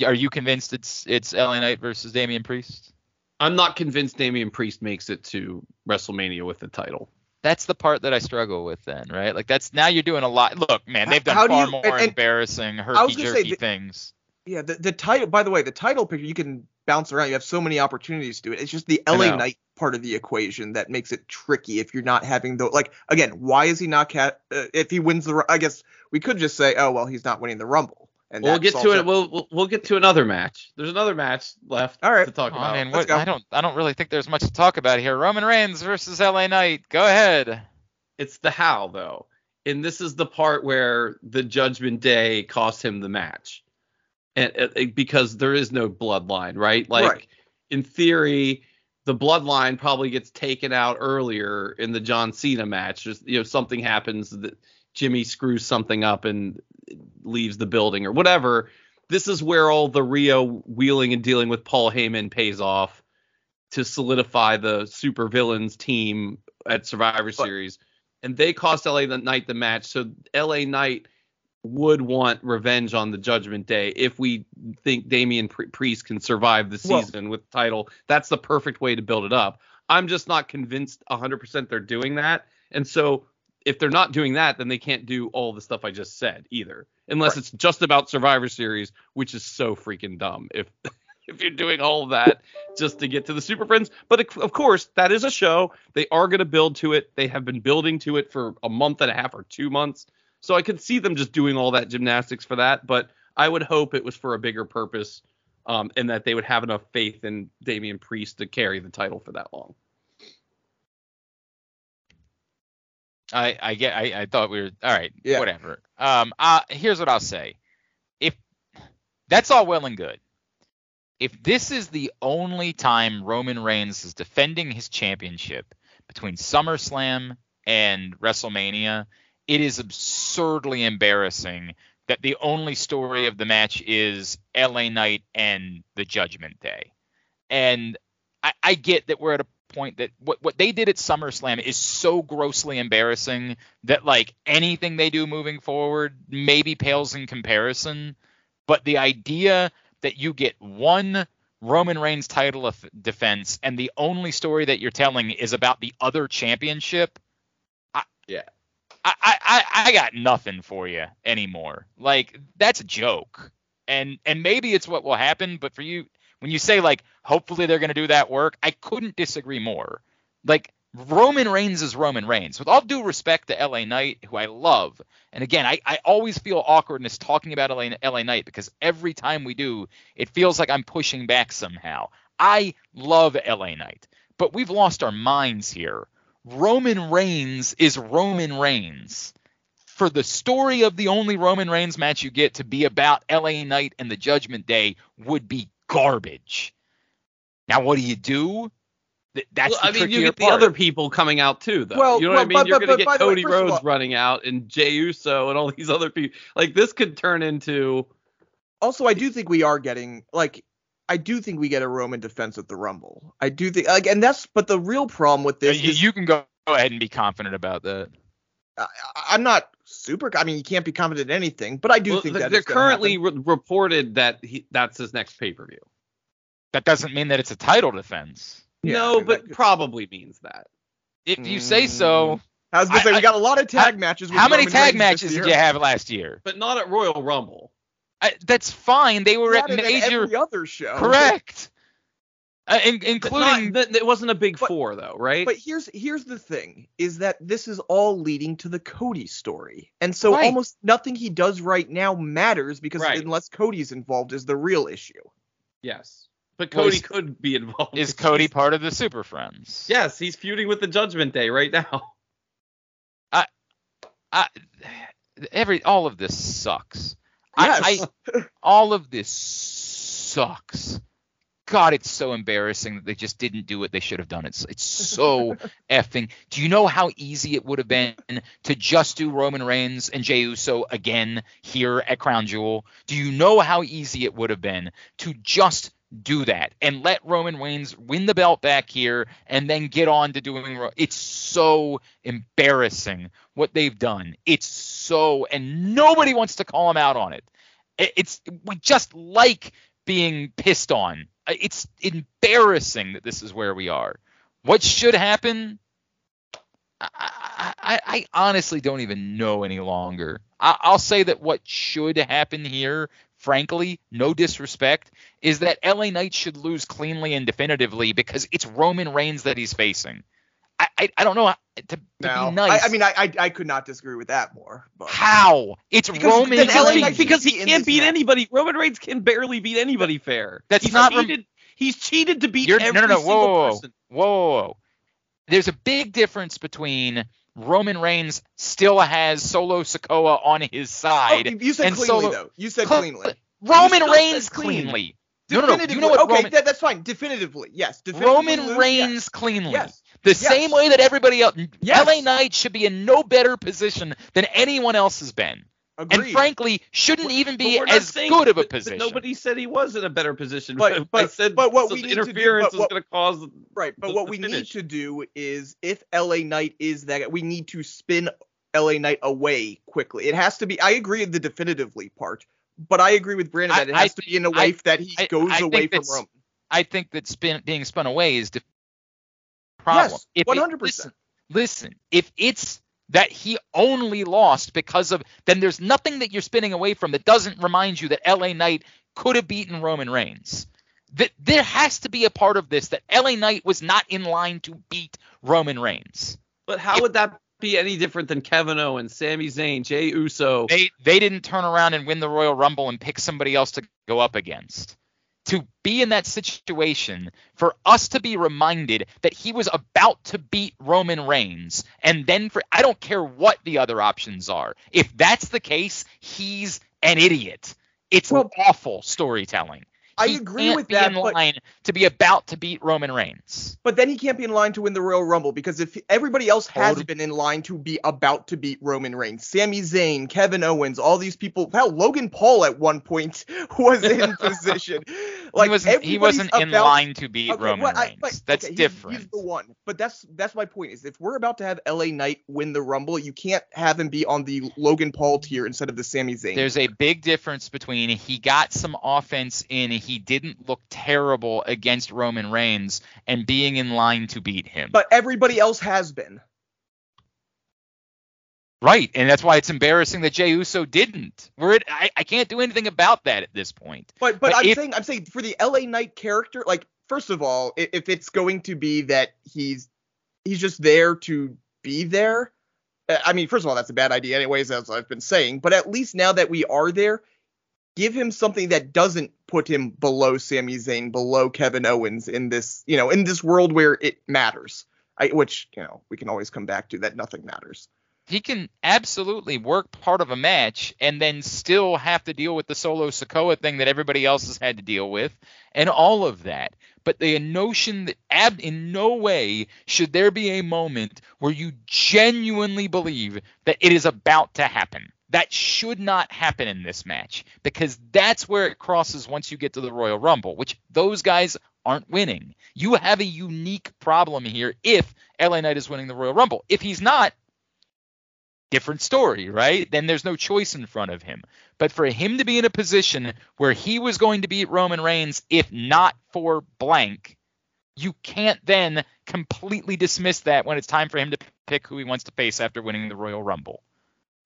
Are you convinced it's L.A. Knight versus Damian Priest? I'm not convinced Damian Priest makes it to WrestleMania with the title. That's the part that I struggle with. Then, right? Like that's now you're doing a lot. Look, man, they've done far more embarrassing, herky-jerky things. Yeah, the title. By the way, the title picture you can bounce around. You have so many opportunities to do it. It's just the L.A. Knight part of the equation that makes it tricky if you're not having the, like, again, why is he not if he wins the, I guess we could just say, oh well, he's not winning the Rumble, and we'll get to it. We'll get to another match. There's another match left. All right. To talk about. I mean, I don't really think there's much to talk about here. Roman Reigns versus LA Knight. Go ahead. It's the how though, and this is the part where the Judgment Day cost him the match, and because there is no bloodline, right? Like in theory. The bloodline probably gets taken out earlier in the John Cena match. Just, you know, something happens that Jimmy screws something up and leaves the building or whatever. This is where all the Rio wheeling and dealing with Paul Heyman pays off to solidify the super villains team at Survivor Series. And they cost LA Knight the match. So LA Knight would want revenge on the Judgment Day if we think Damian Priest can survive the season with the title. That's the perfect way to build it up. I'm just not convinced 100% they're doing that. And so if they're not doing that, then they can't do all the stuff I just said either. Unless it's just about Survivor Series, which is so freaking dumb if you're doing all of that just to get to the Super Friends. But of course, that is a show. They are going to build to it. They have been building to it for a month and a half or 2 months. So I could see them just doing all that gymnastics for that, but I would hope it was for a bigger purpose, and that they would have enough faith in Damian Priest to carry the title for that long. I thought we were all right. Yeah. Whatever. Here's what I'll say: if that's all well and good, if this is the only time Roman Reigns is defending his championship between SummerSlam and WrestleMania. It is absurdly embarrassing that the only story of the match is LA Knight and the Judgment Day. And I get that we're at a point that what they did at SummerSlam is so grossly embarrassing that like anything they do moving forward maybe pales in comparison. But the idea that you get one Roman Reigns title defense and the only story that you're telling is about the other championship. I got nothing for you anymore. Like, that's a joke. And maybe it's what will happen, but for you, when you say, like, hopefully they're going to do that work, I couldn't disagree more. Like, Roman Reigns is Roman Reigns. With all due respect to L.A. Knight, who I love, and again, I always feel awkwardness talking about L.A. Knight because every time we do, it feels like I'm pushing back somehow. I love L.A. Knight, but we've lost our minds here. Roman Reigns is Roman Reigns. For the story of the only Roman Reigns match you get to be about L.A. Knight and the Judgment Day would be garbage. Now, what do you do? That's well, I mean, you get the other people coming out too, though. Well, you know what I mean? You're going to get Cody Rhodes running out and Jey Uso and all these other people. Like, this could turn into. Also, I do think we are getting, like, I do think we get a Roman defense at the Rumble. I do think, like, and that's, but the real problem with this. You can go ahead and be confident about that. I'm not super. I mean, you can't be confident in anything, but I do think that they're currently reported that that's his next pay-per-view. That doesn't mean that it's a title defense. Yeah, no, I mean, but probably means that. If you say so. I was going to say, we got a lot of tag matches. How many tag matches did you have last year? But not at Royal Rumble. That's fine. They were at major. Every other show. Correct. Including. It wasn't a big four, though, right? But here's the thing, is that this is all leading to the Cody story. And so almost nothing he does right now matters because unless Cody's involved is the real issue. Yes. But Cody could be involved. Is Cody part of the Super Friends? Yes, he's feuding with the Judgment Day right now. All of this sucks. Yes. All of this sucks. God, it's so embarrassing that they just didn't do what they should have done. It's so effing. Do you know how easy it would have been to just do Roman Reigns and Jey Uso again here at Crown Jewel? Do you know how easy it would have been to just do that and let Roman Reigns win the belt back here and then get on to doing it's so embarrassing what they've done. It's so, and nobody wants to call him out on it. It's we just like being pissed on. It's embarrassing that this is where we are. What should happen? I honestly don't even know any longer. I'll say that what should happen here, frankly, no disrespect, is that LA Knight should lose cleanly and definitively because it's Roman Reigns that he's facing. I don't know how to be nice. I mean, I could not disagree with that more. But. How? It's Roman Reigns. Because he can't beat anybody. Roman Reigns can barely beat anybody fair. He's cheated to beat every single person. Whoa. There's a big difference between Roman Reigns still has Solo Sikoa on his side. Oh, you said cleanly, though. You said cleanly. Roman Reigns cleanly. No. You know what, okay, Roman, that's fine. Definitively, yes. Definitively, Roman Reigns cleanly. Yes. The same way that everybody else. Yes. LA Knight should be in no better position than anyone else has been. Agreed. And frankly, shouldn't even be as good of a position. Nobody said he was in a better position. But what we need interference is going to cause. Right. But what we need to do is, if LA Knight is that, we need to spin LA Knight away quickly. It has to be. I agree with the definitively part, but I agree with Brandon that it has to be in a way that he goes away from Roman. I think that being spun away is the problem. Yes, 100%. Listen, if it's that he only lost because of, then there's nothing that you're spinning away from that doesn't remind you that LA Knight could have beaten Roman Reigns. There has to be a part of this that LA Knight was not in line to beat Roman Reigns. But how would that be any different than Kevin Owens, Sami Zayn, Jey Uso? They didn't turn around and win the Royal Rumble and pick somebody else to go up against. To be in that situation, for us to be reminded that he was about to beat Roman Reigns, and then I don't care what the other options are. If that's the case, he's an idiot. It's awful storytelling. I agree with that. He can't be in line to be about to beat Roman Reigns. But then he can't be in line to win the Royal Rumble, because if everybody else has been in line to be about to beat Roman Reigns, Sami Zayn, Kevin Owens, all these people. Hell, Logan Paul at one point was in position. Like, he wasn't in line to beat Roman Reigns. Different. He's the one. But that's my point, is if we're about to have LA Knight win the Rumble, you can't have him be on the Logan Paul tier instead of the Sami Zayn. There's a big difference between he got some offense in. He didn't look terrible against Roman Reigns and being in line to beat him. But everybody else has been. Right, and that's why it's embarrassing that Jey Uso didn't. I can't do anything about that at this point. But I'm saying for the L.A. Knight character, like, first of all, if it's going to be that he's just there to be there, I mean, first of all, that's a bad idea anyways, as I've been saying. But at least now that we are there, give him something that doesn't put him below Sami Zayn, below Kevin Owens in this world where it matters, which we can always come back to that nothing matters. He can absolutely work part of a match and then still have to deal with the Solo Sikoa thing that everybody else has had to deal with and all of that. But the notion that in no way should there be a moment where you genuinely believe that it is about to happen. That should not happen in this match, because that's where it crosses once you get to the Royal Rumble, which those guys aren't winning. You have a unique problem here if LA Knight is winning the Royal Rumble. If he's not, different story, right? Then there's no choice in front of him. But for him to be in a position where he was going to beat Roman Reigns, if not for blank, you can't then completely dismiss that when it's time for him to pick who he wants to face after winning the Royal Rumble.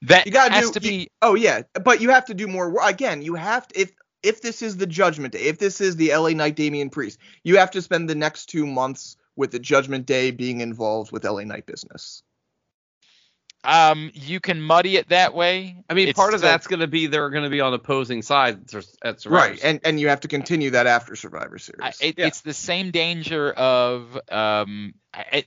That has to be. Oh yeah, but you have to do more work. Again, you have to. If this is the Judgment Day, if this is the LA Knight Damian Priest, you have to spend the next 2 months with the Judgment Day being involved with LA Knight business. You can muddy it that way. I mean, that's going to be they're going to be on opposing sides. That's right, and you have to continue that after Survivor Series. It's the same danger of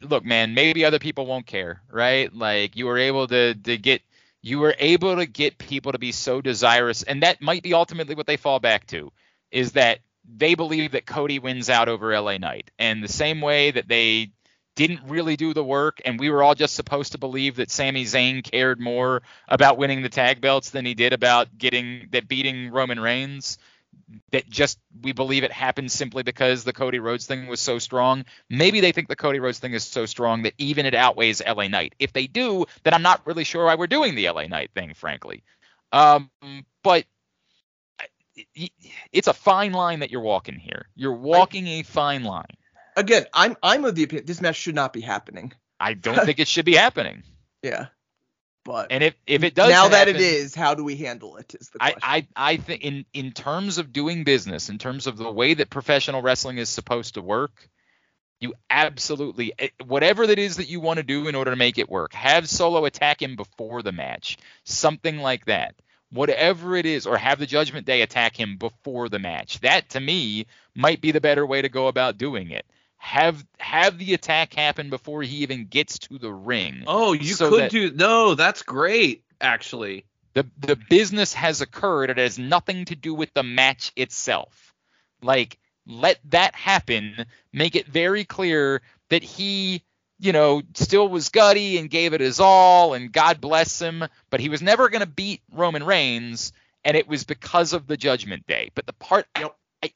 look, man, maybe other people won't care, right? Like you were able to get. You were able to get people to be so desirous, and that might be ultimately what they fall back to, is that they believe that Cody wins out over LA Knight. And the same way that they didn't really do the work, and we were all just supposed to believe that Sami Zayn cared more about winning the tag belts than he did about beating Roman Reigns, that just we believe it happened simply because the Cody Rhodes thing was so strong. Maybe they think the Cody Rhodes thing is so strong that even it outweighs LA Knight. If they do, then I'm not really sure why we're doing the LA Knight thing, frankly. But it's a fine line that you're walking here. You're walking a fine line. Again, I'm of the opinion this match should not be happening. I don't think it should be happening. Yeah. But and if it does now happen, that it is, how do we handle it is the question. I think in terms of doing business, in terms of the way that professional wrestling is supposed to work, you absolutely whatever that is that you want to do in order to make it work, have Solo attack him before the match, something like that. Whatever it is, or have the Judgment Day attack him before the match. That to me might be the better way to go about doing it. Have the attack happen before he even gets to the ring. Oh, you so could that do. No, that's great, actually. The business has occurred. It has nothing to do with the match itself. Like, let that happen. Make it very clear that he, still was gutty and gave it his all, and God bless him. But he was never going to beat Roman Reigns, and it was because of the Judgment Day. But the part...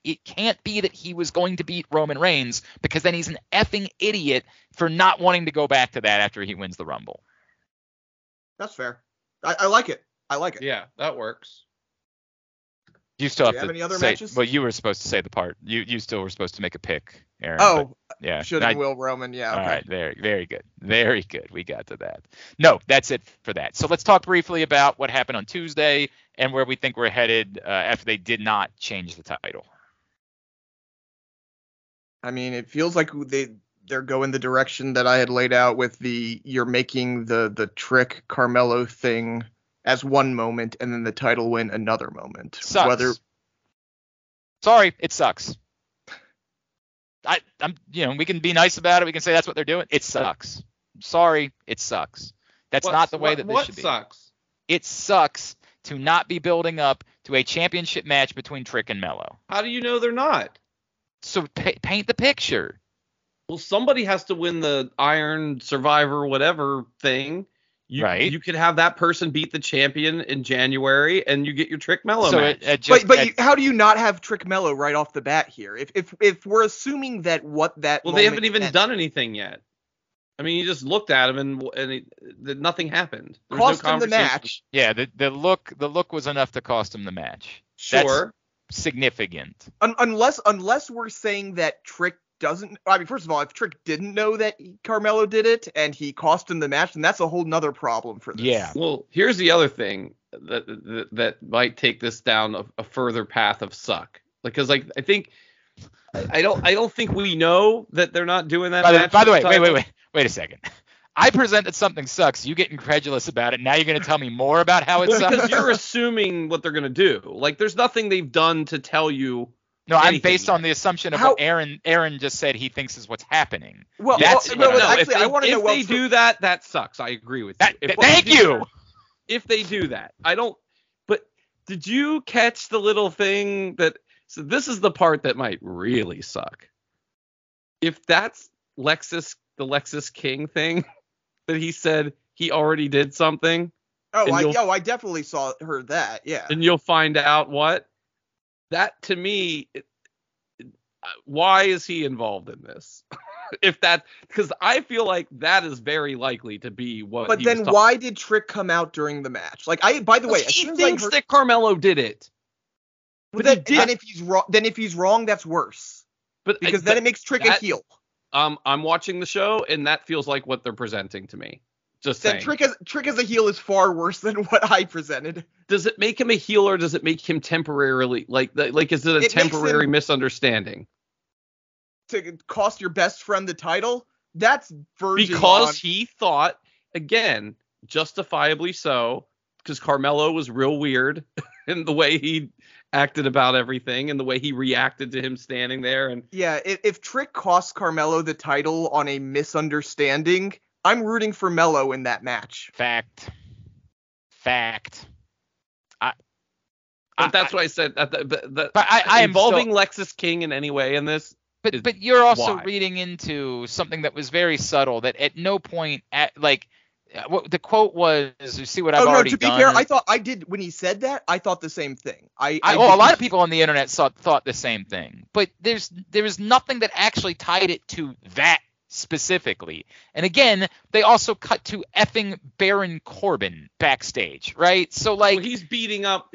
It can't be that he was going to beat Roman Reigns, because then he's an effing idiot for not wanting to go back to that after he wins the Rumble. That's fair. I like it. Yeah, that works. You still have any other matches? Well, you were supposed to say the part. You still were supposed to make a pick, Aaron. Oh, yeah. Should and will Roman, yeah. Okay. All right, very good. Very good. We got to that. No, that's it for that. So let's talk briefly about what happened on Tuesday and where we think we're headed after they did not change the title. I mean, it feels like they're going the direction that I had laid out with you're making the Trick Carmelo thing as one moment and then the title win another moment. Sucks. Sorry, it sucks. I'm we can be nice about it. We can say that's what they're doing. It sucks. Sorry, it sucks. That's not the way that this should be. What sucks? It sucks to not be building up to a championship match between Trick and Mello. How do you know they're not? So paint the picture. Well, somebody has to win the Iron Survivor whatever thing. Right. You could have that person beat the champion in January, and you get your Trick Mello match. How do you not have Trick Mello right off the bat here? If we're assuming that they haven't even done anything yet. I mean, you just looked at him and nothing happened. There cost him the match. Yeah, the look was enough to cost him the match. Sure. That's significant. Unless we're saying that Trick doesn't, I mean, first of all, if Trick didn't know that Carmelo did it and he cost him the match, then that's a whole nother problem for this. Yeah. Well, here's the other thing that might take this down a further path of suck. Because, like, I think, I don't think we know that they're not doing that. By the way, wait a second. I presented something sucks. You get incredulous about it. Now you're going to tell me more about how it sucks? Because you're assuming what they're going to do. Like, there's nothing they've done to tell you. No, anything. I'm based on the assumption of what Aaron just said he thinks is what's happening. Well, that's actually, I want to know. If they do that sucks. I agree with that. You. If they do that, I don't. But did you catch the little thing that? So this is the part that might really suck. If that's the Lexus King thing that he said he already did something. Oh, I definitely heard that. Yeah. And you'll find out what. That, to me, why is he involved in this? Because I feel like that is very likely to be what. But then why did Trick come out during the match? Like, by the way, he thinks that Carmelo did it. But then, if he's wrong, that's worse. But because then it makes Trick a heel. I'm watching the show, and that feels like what they're presenting to me. Just saying. Trick as a heel is far worse than what I presented. Does it make him a heel, or does it make him temporarily like is it a temporary misunderstanding? To cost your best friend the title? That's verging on. He thought, again, justifiably so, because Carmelo was real weird in the way he acted about everything and the way he reacted to him standing there. And yeah, if Trick costs Carmelo the title on a misunderstanding, I'm rooting for Melo in that match. Fact. That's why I said that. I involving Lexus King in any way in this. But you're also reading into something that was very subtle. That at no point the quote was, "You see what I've already done." To be fair, I thought I did when he said that. I thought the same thing. A lot of people on the internet thought the same thing. But there was nothing that actually tied it to that. Specifically. And again, they also cut to effing Baron Corbin backstage, right? So he was beating up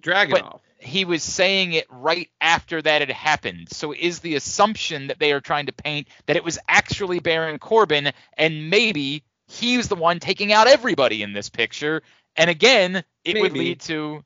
Dragunov. He was saying it right after that had happened. So is the assumption that they are trying to paint that it was actually Baron Corbin and maybe he was the one taking out everybody in this picture? And again, it would lead to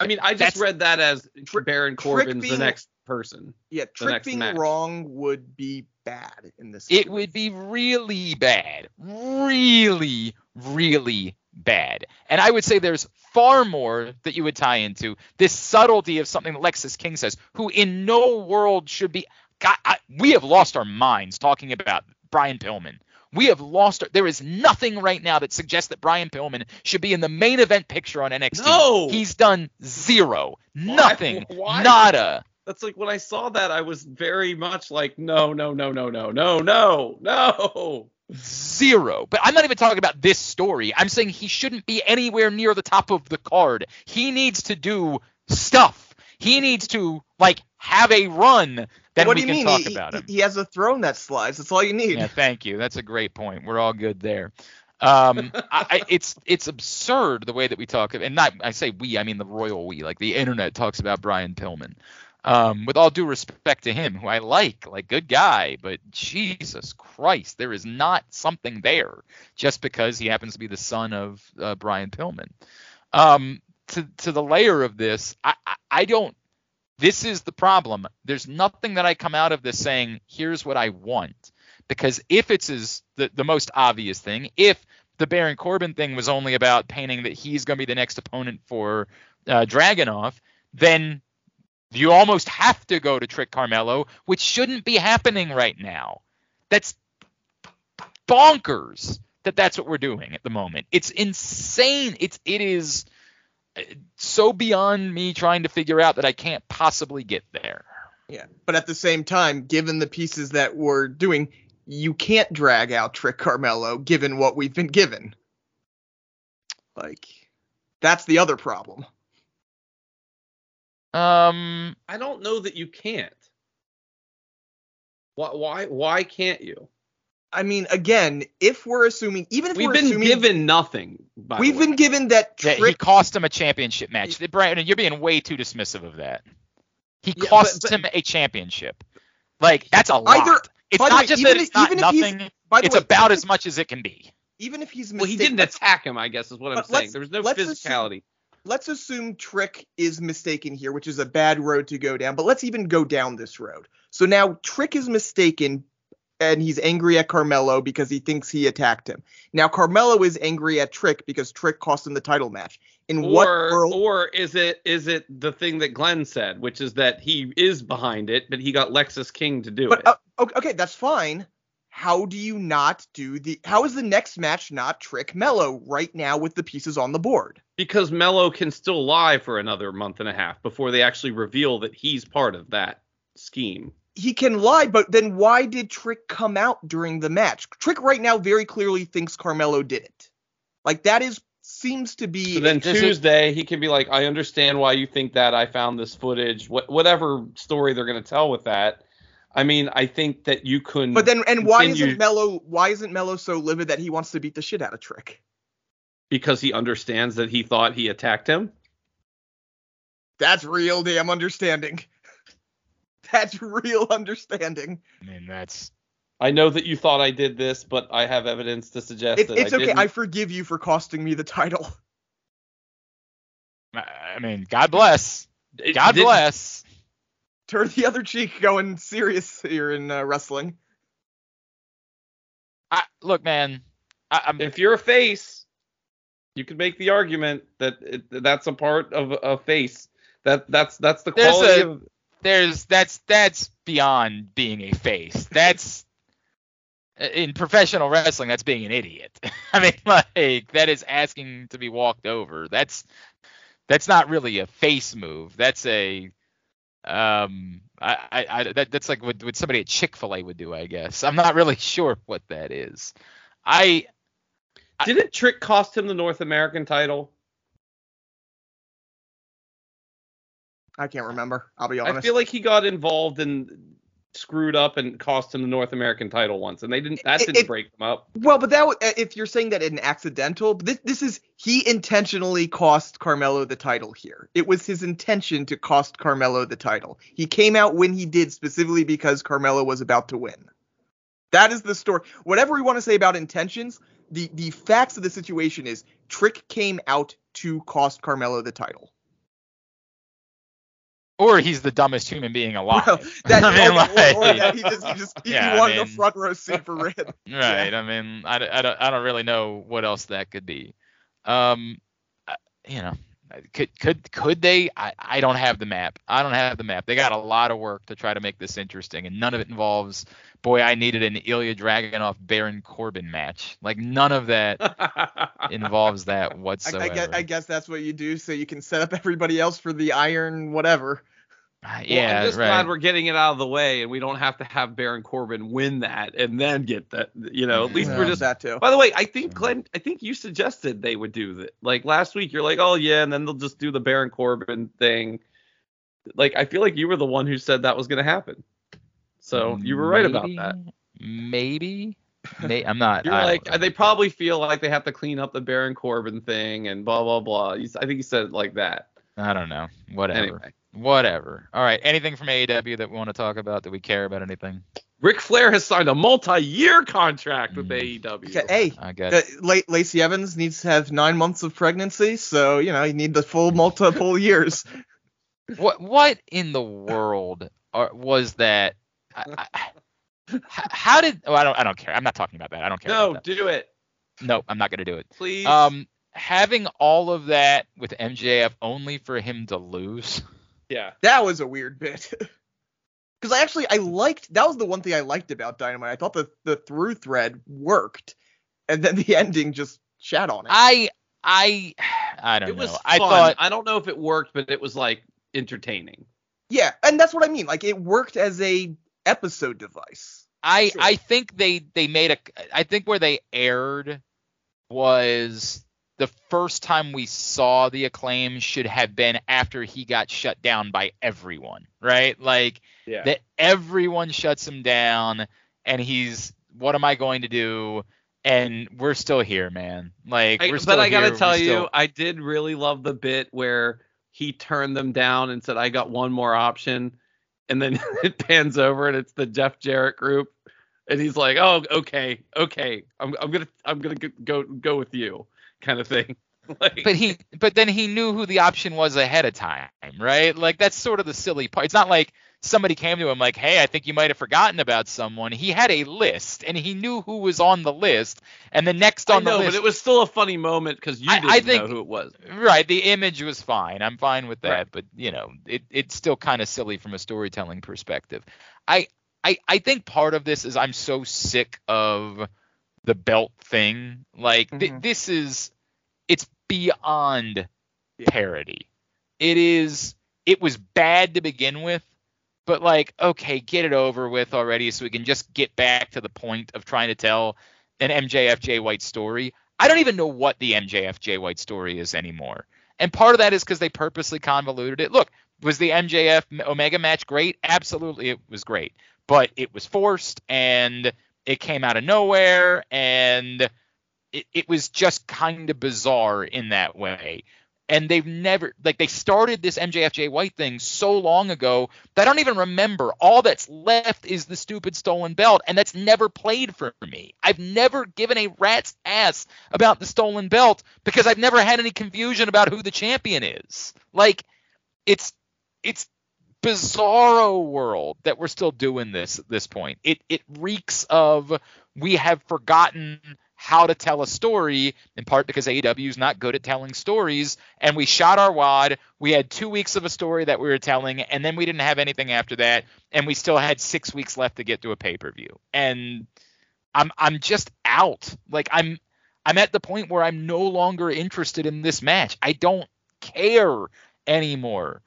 I just read that as Baron Corbin's the next person. Yeah, Trick being wrong would be bad in this situation. It would be really bad. Really, really bad. And I would say there's far more that you would tie into this subtlety of something that Lexus King says, who in no world should be. God, we have lost our minds talking about Brian Pillman. We have lost. There is nothing right now that suggests that Brian Pillman should be in the main event picture on NXT. No, he's done zero. Why? Nothing. Why? Nada. That's like when I saw that, I was very much like, no. Zero. But I'm not even talking about this story. I'm saying he shouldn't be anywhere near the top of the card. He needs to do stuff. He needs to, have a run. Then we can talk about him. He has a throne that slides. That's all you need. Yeah, thank you. That's a great point. We're all good there. It's absurd the way that we talk. And not I say we, I mean the royal we. Like, the internet talks about Brian Pillman. With all due respect to him, who I like good guy, but Jesus Christ, there is not something there just because he happens to be the son of Brian Pillman. To the layer of this, I don't. This is the problem. There's nothing that I come out of this saying, here's what I want, because if it's the most obvious thing, if the Baron Corbin thing was only about painting that he's going to be the next opponent for Dragunov, then you almost have to go to Trick Carmelo, which shouldn't be happening right now. That's bonkers that's what we're doing at the moment. It's insane. It is so beyond me trying to figure out that I can't possibly get there. Yeah, but at the same time, given the pieces that we're doing, you can't drag out Trick Carmelo given what we've been given. That's the other problem. I don't know that you can't. Why can't you? I mean, again, if we're assuming, even if we've been given nothing, been given that Trick, he cost him a championship match. Brandon, you're being way too dismissive of that. He cost him a championship. Like, that's a lot. It's not just that it's not nothing. It's about as much as it can be. Even if he's mistaken. Well, he didn't attack him, I guess, is what I'm saying. There was no physicality. Let's assume Trick is mistaken here, which is a bad road to go down. But let's even go down this road. So now Trick is mistaken, and he's angry at Carmelo because he thinks he attacked him. Now Carmelo is angry at Trick because Trick cost him the title match. Or is it the thing that Glenn said, which is that he is behind it, but he got Lexus King to do it. Okay, that's fine. How do you not do how is the next match not Trick Mello right now with the pieces on the board? Because Mello can still lie for another month and a half before they actually reveal that he's part of that scheme. He can lie, but then why did Trick come out during the match? Trick right now very clearly thinks Carmelo did it. Like, that is seems to be. So then Tuesday he can be like, I understand why you think that. I found this footage. Whatever story they're going to tell with that. I mean, I think that you couldn't. But then, and why isn't Mello so livid that he wants to beat the shit out of Trick? Because he understands that he thought he attacked him. That's real damn understanding. That's real understanding. I mean, that's. I know that you thought I did this, but I have evidence to suggest that it's okay. Didn't. I forgive you for costing me the title. I mean, God bless. God bless. Turn the other cheek, going serious here in wrestling. Look, man. If you're a face, you can make the argument that that's a part of a face. That's the quality of. That's beyond being a face. That's in professional wrestling. That's being an idiot. I mean, like, that is asking to be walked over. That's not really a face move. That's a. That's like what somebody at Chick-fil-A would do, I guess. I'm not really sure what that is. Didn't Trick cost him the North American title? I can't remember. I'll be honest. I feel like he got involved and screwed up and cost him the North American title once, and that didn't break them up. Well, but that if you're saying that in accidental, this is he intentionally cost Carmelo the title here. It was his intention to cost Carmelo the title. He came out when he did specifically because Carmelo was about to win. That is the story. Whatever we want to say about intentions, the facts of the situation is Trick came out to cost Carmelo the title. Or he's the dumbest human being alive. Well, that, I mean, that he wanted a front row seat for Red. Right. Yeah. I mean, I don't really know what else that could be. You know, could they? I don't have the map. They got a lot of work to try to make this interesting, and none of it involves. Boy, I needed an Ilya Dragunov Baron Corbin match. Like, none of that involves that whatsoever. I guess that's what you do so you can set up everybody else for the iron whatever. Yeah, I'm just glad we're getting it out of the way and we don't have to have Baron Corbin win that and then get that. You know, at least we're just that too. By the way, I think Glenn, you suggested they would do that. Like last week, you're like, oh yeah, and then they'll just do the Baron Corbin thing. Like, I feel like you were the one who said that was going to happen. So you were right about that. Maybe I'm not. You're like, they probably feel like they have to clean up the Baron Corbin thing and blah, blah, blah. I think he said it like that. I don't know. Whatever. Anyway. Whatever. All right. Anything from AEW that we want to talk about? Do we care about anything? Ric Flair has signed a multi-year contract with AEW. Okay, hey, I guess Lacey Evans needs to have 9 months of pregnancy. So, you know, you need the full multiple years. What in the world was that? How did? Oh, I don't care. I'm not talking about that. I don't care. No, do it. No, I'm not gonna do it. Please. Having all of that with MJF only for him to lose. Yeah, that was a weird bit. Because that was the one thing I liked about Dynamite. I thought the through thread worked, and then the ending just shat on it. I don't know. It was fun. I don't know if it worked, but it was like entertaining. Yeah, and that's what I mean. Like, it worked as a episode device. I think they made I think where they erred was the first time we saw the Acclaim should have been after he got shut down by everyone, right? Like, that everyone shuts him down and he's, what am I going to do? And we're still here, man. Like, we're still here. But I gotta tell you, I did really love the bit where he turned them down and said, I got one more option. And then it pans over and it's the Jeff Jarrett group. And he's like, oh, okay. I'm going to go with you kind of thing. Like, but then he knew who the option was ahead of time, right? Like, that's sort of the silly part. It's not like somebody came to him like, hey, I think you might have forgotten about someone. He had a list and he knew who was on the list. And the next on the list. But it was still a funny moment because you didn't know who it was. Right. The image was fine. I'm fine with that. Right. But, you know, it's still kind of silly from a storytelling perspective. I think part of this is I'm so sick of the belt thing. Like, this is – it's beyond parody. It was bad to begin with, but, like, okay, get it over with already so we can just get back to the point of trying to tell an MJF Jay White story. I don't even know what the MJF Jay White story is anymore. And part of that is because they purposely convoluted it. Look, was the MJF Omega match great? Absolutely, it was great. But it was forced, and it came out of nowhere, and it was just kind of bizarre in that way. And they've never – like, they started this MJF Jay White thing so long ago that I don't even remember. All that's left is the stupid stolen belt, and that's never played for me. I've never given a rat's ass about the stolen belt because I've never had any confusion about who the champion is. Like, it's – bizarro world that we're still doing this at this point. It reeks of we have forgotten how to tell a story, in part because AEW is not good at telling stories, and we shot our wad. We had 2 weeks of a story that we were telling, and then we didn't have anything after that, and we still had 6 weeks left to get to a pay-per-view. And I'm just out. Like, I'm at the point where I'm no longer interested in this match. I don't care anymore.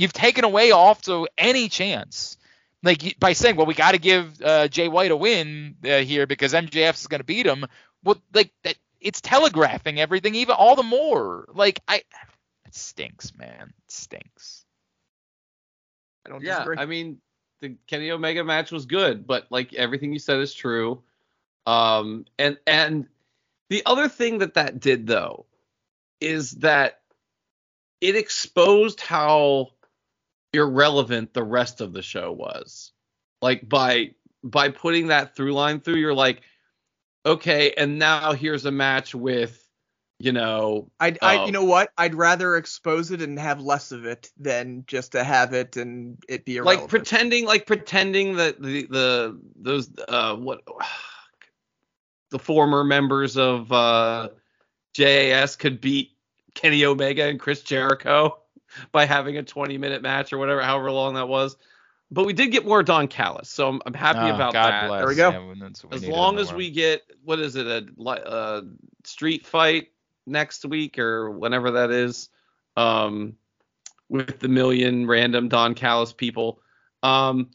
You've taken away also any chance, like, by saying, well, we got to give Jay White a win here because MJF is going to beat him. Well, like, that, it's telegraphing everything even all the more. Like, it stinks, man. It stinks. I don't disagree. I mean, the Kenny Omega match was good, but, like, everything you said is true. And the other thing that did, though, is that it exposed how irrelevant the rest of the show was. Like, by putting that through line through, you're like, okay, and now here's a match with, you know, you know what, I'd rather expose it and have less of it than just to have it and it be irrelevant. Like pretending that the former members of JAS could beat Kenny Omega and Chris Jericho by having a 20-minute match or whatever, however long that was. But we did get more Don Callis, so I'm happy about that. Bless. There we go. Yeah, as long as we get, what is it, a street fight next week or whenever that is, with the million random Don Callis people. And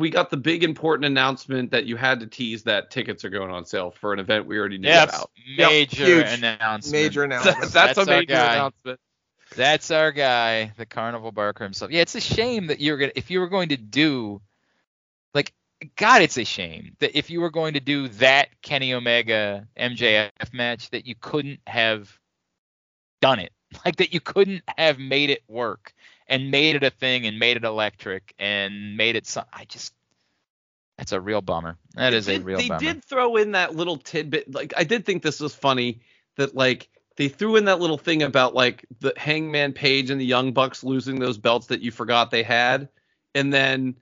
we got the big important announcement that you had to tease that tickets are going on sale for an event we already knew about. Major announcement. That's a major announcement. That's our guy, the carnival barker himself. Yeah, it's a shame that if you were going to do that Kenny Omega MJF match, that you couldn't have done it. Like, that you couldn't have made it work and made it a thing and made it electric and made it something. That's a real bummer. That is a real bummer. They did throw in that little tidbit. Like, I did think this was funny that, like, they threw in that little thing about, like, the Hangman Page and the Young Bucks losing those belts that you forgot they had, and then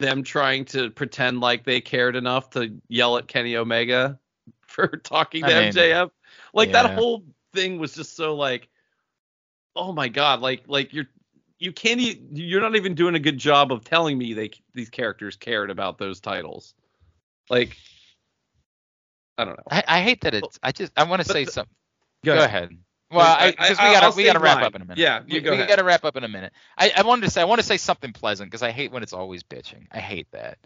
them trying to pretend like they cared enough to yell at Kenny Omega for talking to MJF. Like, that whole thing was just so, like, oh my God, like you're not even doing a good job of telling me these characters cared about those titles. Like, I don't know. I hate that it's. I want to say something. Go ahead. Well, because we gotta wrap up in a minute. Yeah, we gotta wrap up in a minute. I want to say something pleasant because I hate when it's always bitching. I hate that.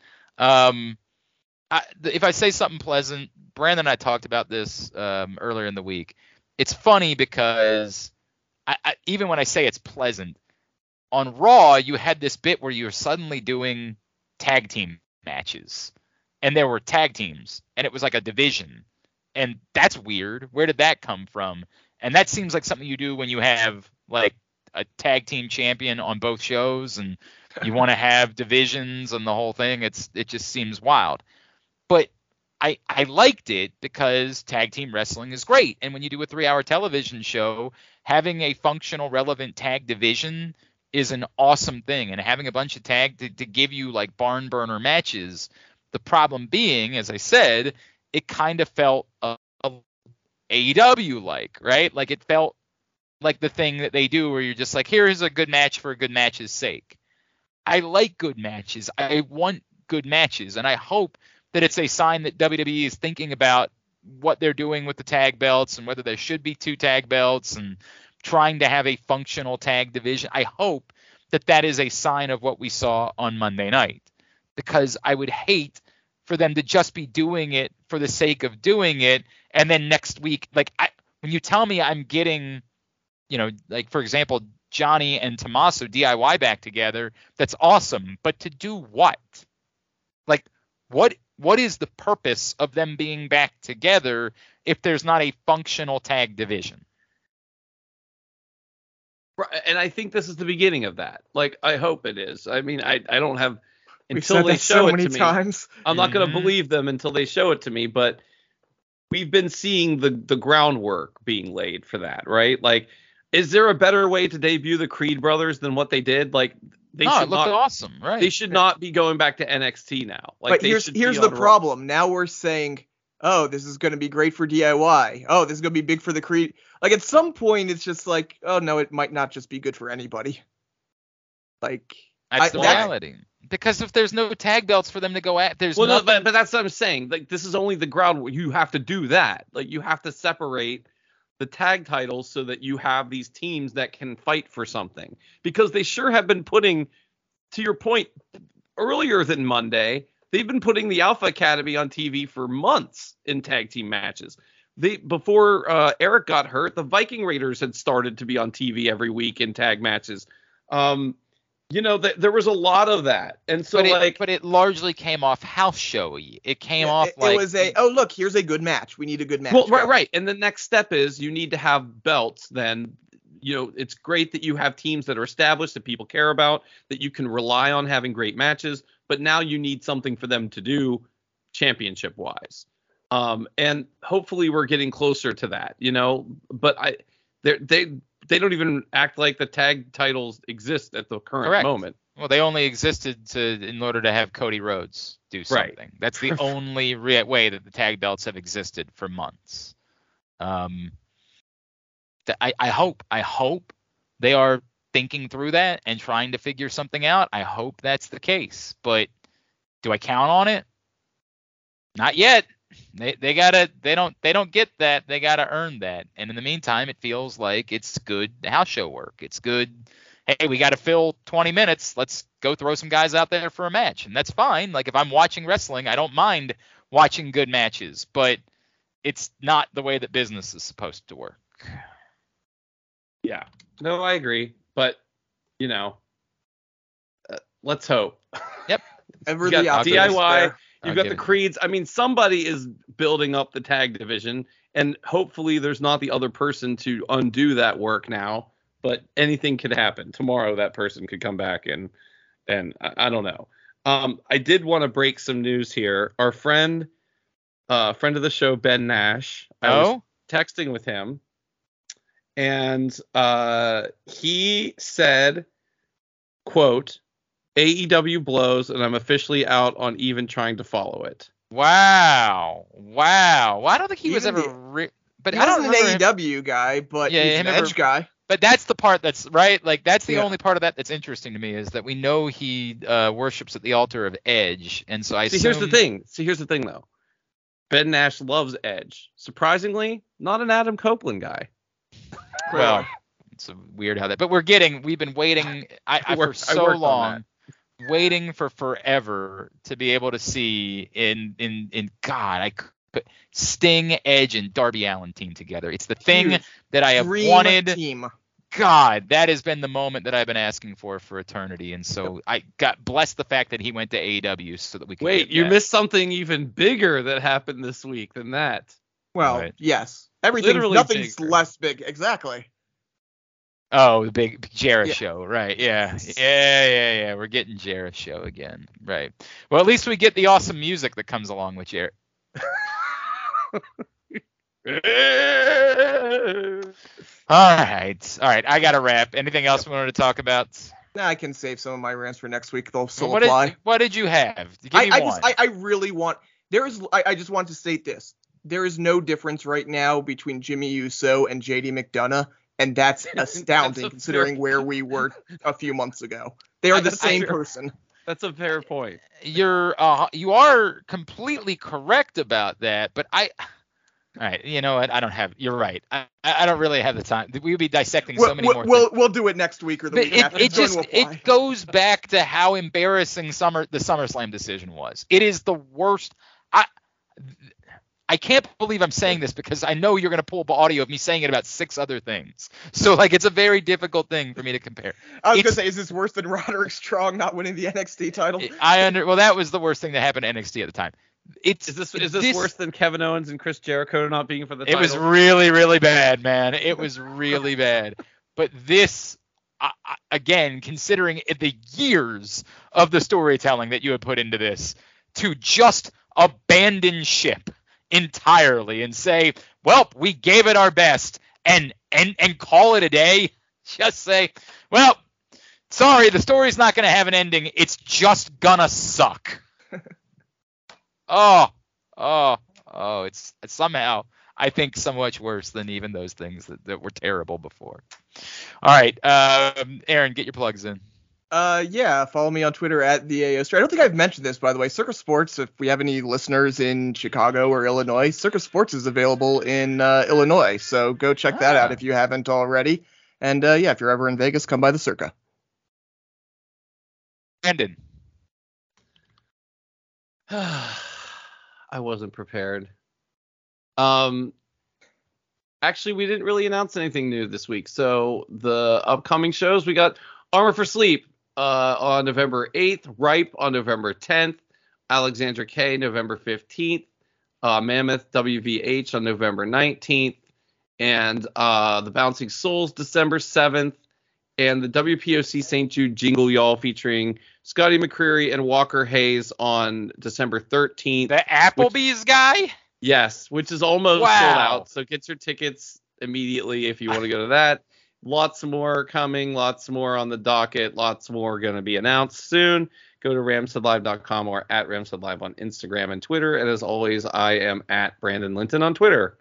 If I say something pleasant, Brandon and I talked about this earlier in the week. It's funny because I even when I say it's pleasant, on Raw, you had this bit where you were suddenly doing tag team matches, and there were tag teams, and it was like a division, and that's weird. Where did that come from? And that seems like something you do when you have, like, a tag team champion on both shows, and you want to have divisions and the whole thing. It just seems wild. But I liked it because tag team wrestling is great. And when you do a 3-hour television show, having a functional, relevant tag division is an awesome thing. And having a bunch of tag to give you like barn burner matches. The problem being, as I said, it kind of felt AEW like, right? Like it felt like the thing that they do where you're just like, here's a good match for a good match's sake. I like good matches. I want good matches. And I hope that it's a sign that WWE is thinking about what they're doing with the tag belts and whether there should be 2 tag belts and trying to have a functional tag division. I hope that that is a sign of what we saw on Monday night, because I would hate for them to just be doing it for the sake of doing it. And then next week, like when you tell me I'm getting, you know, like for example, Johnny and Tommaso DIY back together, that's awesome. But to do what? Like what is the purpose of them being back together if there's not a functional tag division? And I think this is the beginning of that. Like, I hope it is. I mean, I don't have until they show it to me. I'm not going to believe them until they show it to me. But we've been seeing the groundwork being laid for that, right? Like, is there a better way to debut the Creed brothers than what they did? Like, they should look awesome, right? They should not be going back to NXT now. Like, but here's the problem. Now we're saying, oh, this is going to be great for DIY. Oh, this is going to be big for the Creed. Like, at some point, it's just like, oh, no, it might not just be good for anybody. Like, that's the reality. Because if there's no tag belts for them to go at, there's nothing. No, but that's what I'm saying. Like, this is only the ground where you have to do that. Like, you have to separate the tag titles so that you have these teams that can fight for something. Because they sure have been putting, to your point, earlier than Monday, they've been putting the Alpha Academy on TV for months in tag team matches. Before Eric got hurt, the Viking Raiders had started to be on TV every week in tag matches. You know, there was a lot of that. And so but it largely came off house showy. It came off like it was oh, look, here's a good match. We need a good match. Well, right. And the next step is you need to have belts then. You know, it's great that you have teams that are established that people care about, that you can rely on having great matches. But now you need something for them to do championship wise. And hopefully we're getting closer to that, you know, but they don't even act like the tag titles exist at the current moment. Well, they only existed in order to have Cody Rhodes do something. Right. That's the only way that the tag belts have existed for months. I hope they are thinking through that and trying to figure something out. I hope that's the case. But do I count on it? Not yet. They don't get that. They gotta earn that. And in the meantime, it feels like it's good house show work. It's good. Hey, we gotta fill 20 minutes. Let's go throw some guys out there for a match, and that's fine. Like if I'm watching wrestling, I don't mind watching good matches, but it's not the way that business is supposed to work. Yeah. No, I agree. But you know, let's hope. Yep. Ever the DIY. You've got the Creeds. I mean, somebody is building up the tag division, and hopefully there's not the other person to undo that work now, but anything could happen. Tomorrow that person could come back, and I don't know. I did want to break some news here. Our friend of the show, Ben Nash, I was texting with him, and he said, quote, AEW blows, and I'm officially out on even trying to follow it. Wow. Well, I don't think he even was ever... but he wasn't an AEW guy, but yeah, he's an Edge guy. But that's the part that's, right? Like, that's the only part of that that's interesting to me, is that we know he worships at the altar of Edge, and so I assume... See, here's the thing, though. Ben Nash loves Edge. Surprisingly, not an Adam Copeland guy. Well, it's weird how that... But we've been waiting for so long... waiting for forever to be able to see in God, I could Sting, Edge, and Darby Allin team together. It's the thing that I have wanted. Team. God, that has been the moment that I've been asking for eternity. And so I got blessed the fact that he went to AEW so that we could. Wait, you missed something even bigger that happened this week than that. Well, right. Yes, everything. Literally nothing's bigger. Less big. Exactly. Oh, the big Jarrah show, right? Yeah. We're getting Jarrah show again, right? Well, at least we get the awesome music that comes along with Jarrah. All right. I got to wrap. Anything else we wanted to talk about? Nah, I can save some of my rants for next week. They'll still apply. What did you have? Give me one. I just want to state this. There is no difference right now between Jimmy Uso and JD McDonough. And that's astounding considering where we were a few months ago. They are the same person. That's a fair point. You are completely correct about that, but all right, you know what? I don't have. You're right. I don't really have the time. We'll be dissecting so many more. We'll do it next week or the week after. It goes back to how embarrassing the SummerSlam decision was. It is the worst. I can't believe I'm saying this because I know you're going to pull up audio of me saying it about six other things. So, it's a very difficult thing for me to compare. I was going to say, is this worse than Roderick Strong not winning the NXT title? Well, that was the worst thing that happened to NXT at the time. Is this worse than Kevin Owens and Chris Jericho not being for the title? It was really, really bad, man. It was really bad. But this, again, considering the years of the storytelling that you had put into this, to just abandon ship entirely and say, well, we gave it our best and call it a day. Just say, well, sorry, the story's not going to have an ending. It's just going to suck. Oh, it's somehow, I think, so much worse than even those things that were terrible before. All right. Aaron, get your plugs in. Follow me on Twitter at the AOster. I don't think I've mentioned this, by the way. Circus Sports, if we have any listeners in Chicago or Illinois, Circus Sports is available in Illinois, so go check that out if you haven't already. And if you're ever in Vegas, come by the Circa. Brandon. I wasn't prepared. Actually, we didn't really announce anything new this week, so the upcoming shows, we got Armor for Sleep on November 8th, Ripe on November 10th, Alexandra K November 15th, Mammoth WVH on November 19th, and The Bouncing Souls December 7th, and the WPOC St. Jude Jingle Y'all featuring Scotty McCreery and Walker Hayes on December 13th. The Applebee's guy? Yes, which is almost sold out. So get your tickets immediately if you want to go to that. Lots more coming, lots more on the docket, lots more going to be announced soon. Go to ramsudlive.com or at ramsudlive on Instagram and Twitter. And as always, I am at Brandon Linton on Twitter.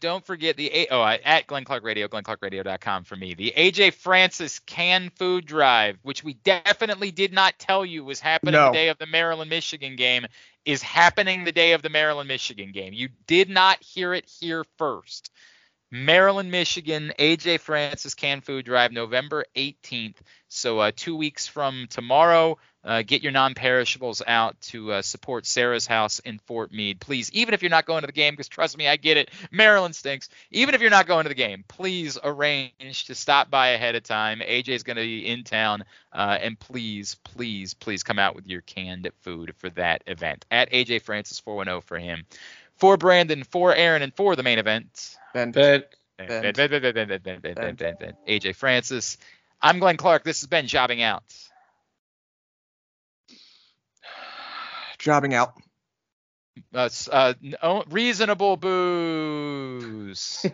Don't forget at Glenn Clark Radio, glennclarkradio.com for me. The AJ Francis canned food drive, which we definitely did not tell you was happening the day of the Maryland-Michigan game, is happening the day of the Maryland-Michigan game. You did not hear it here first. Maryland, Michigan, AJ Francis canned food drive, November 18th. So 2 weeks from tomorrow, get your non-perishables out to support Sarah's house in Fort Meade. Please, even if you're not going to the game, because trust me, I get it. Maryland stinks. Even if you're not going to the game, please arrange to stop by ahead of time. AJ's going to be in town. And please, please, please come out with your canned food for that event. At AJ Francis 410 for him. For Brandon, for Aaron, and for the main event, Ben. AJ Francis. I'm Glenn Clark. This has been Jobbing Out. Jobbing out. Reasonable booze.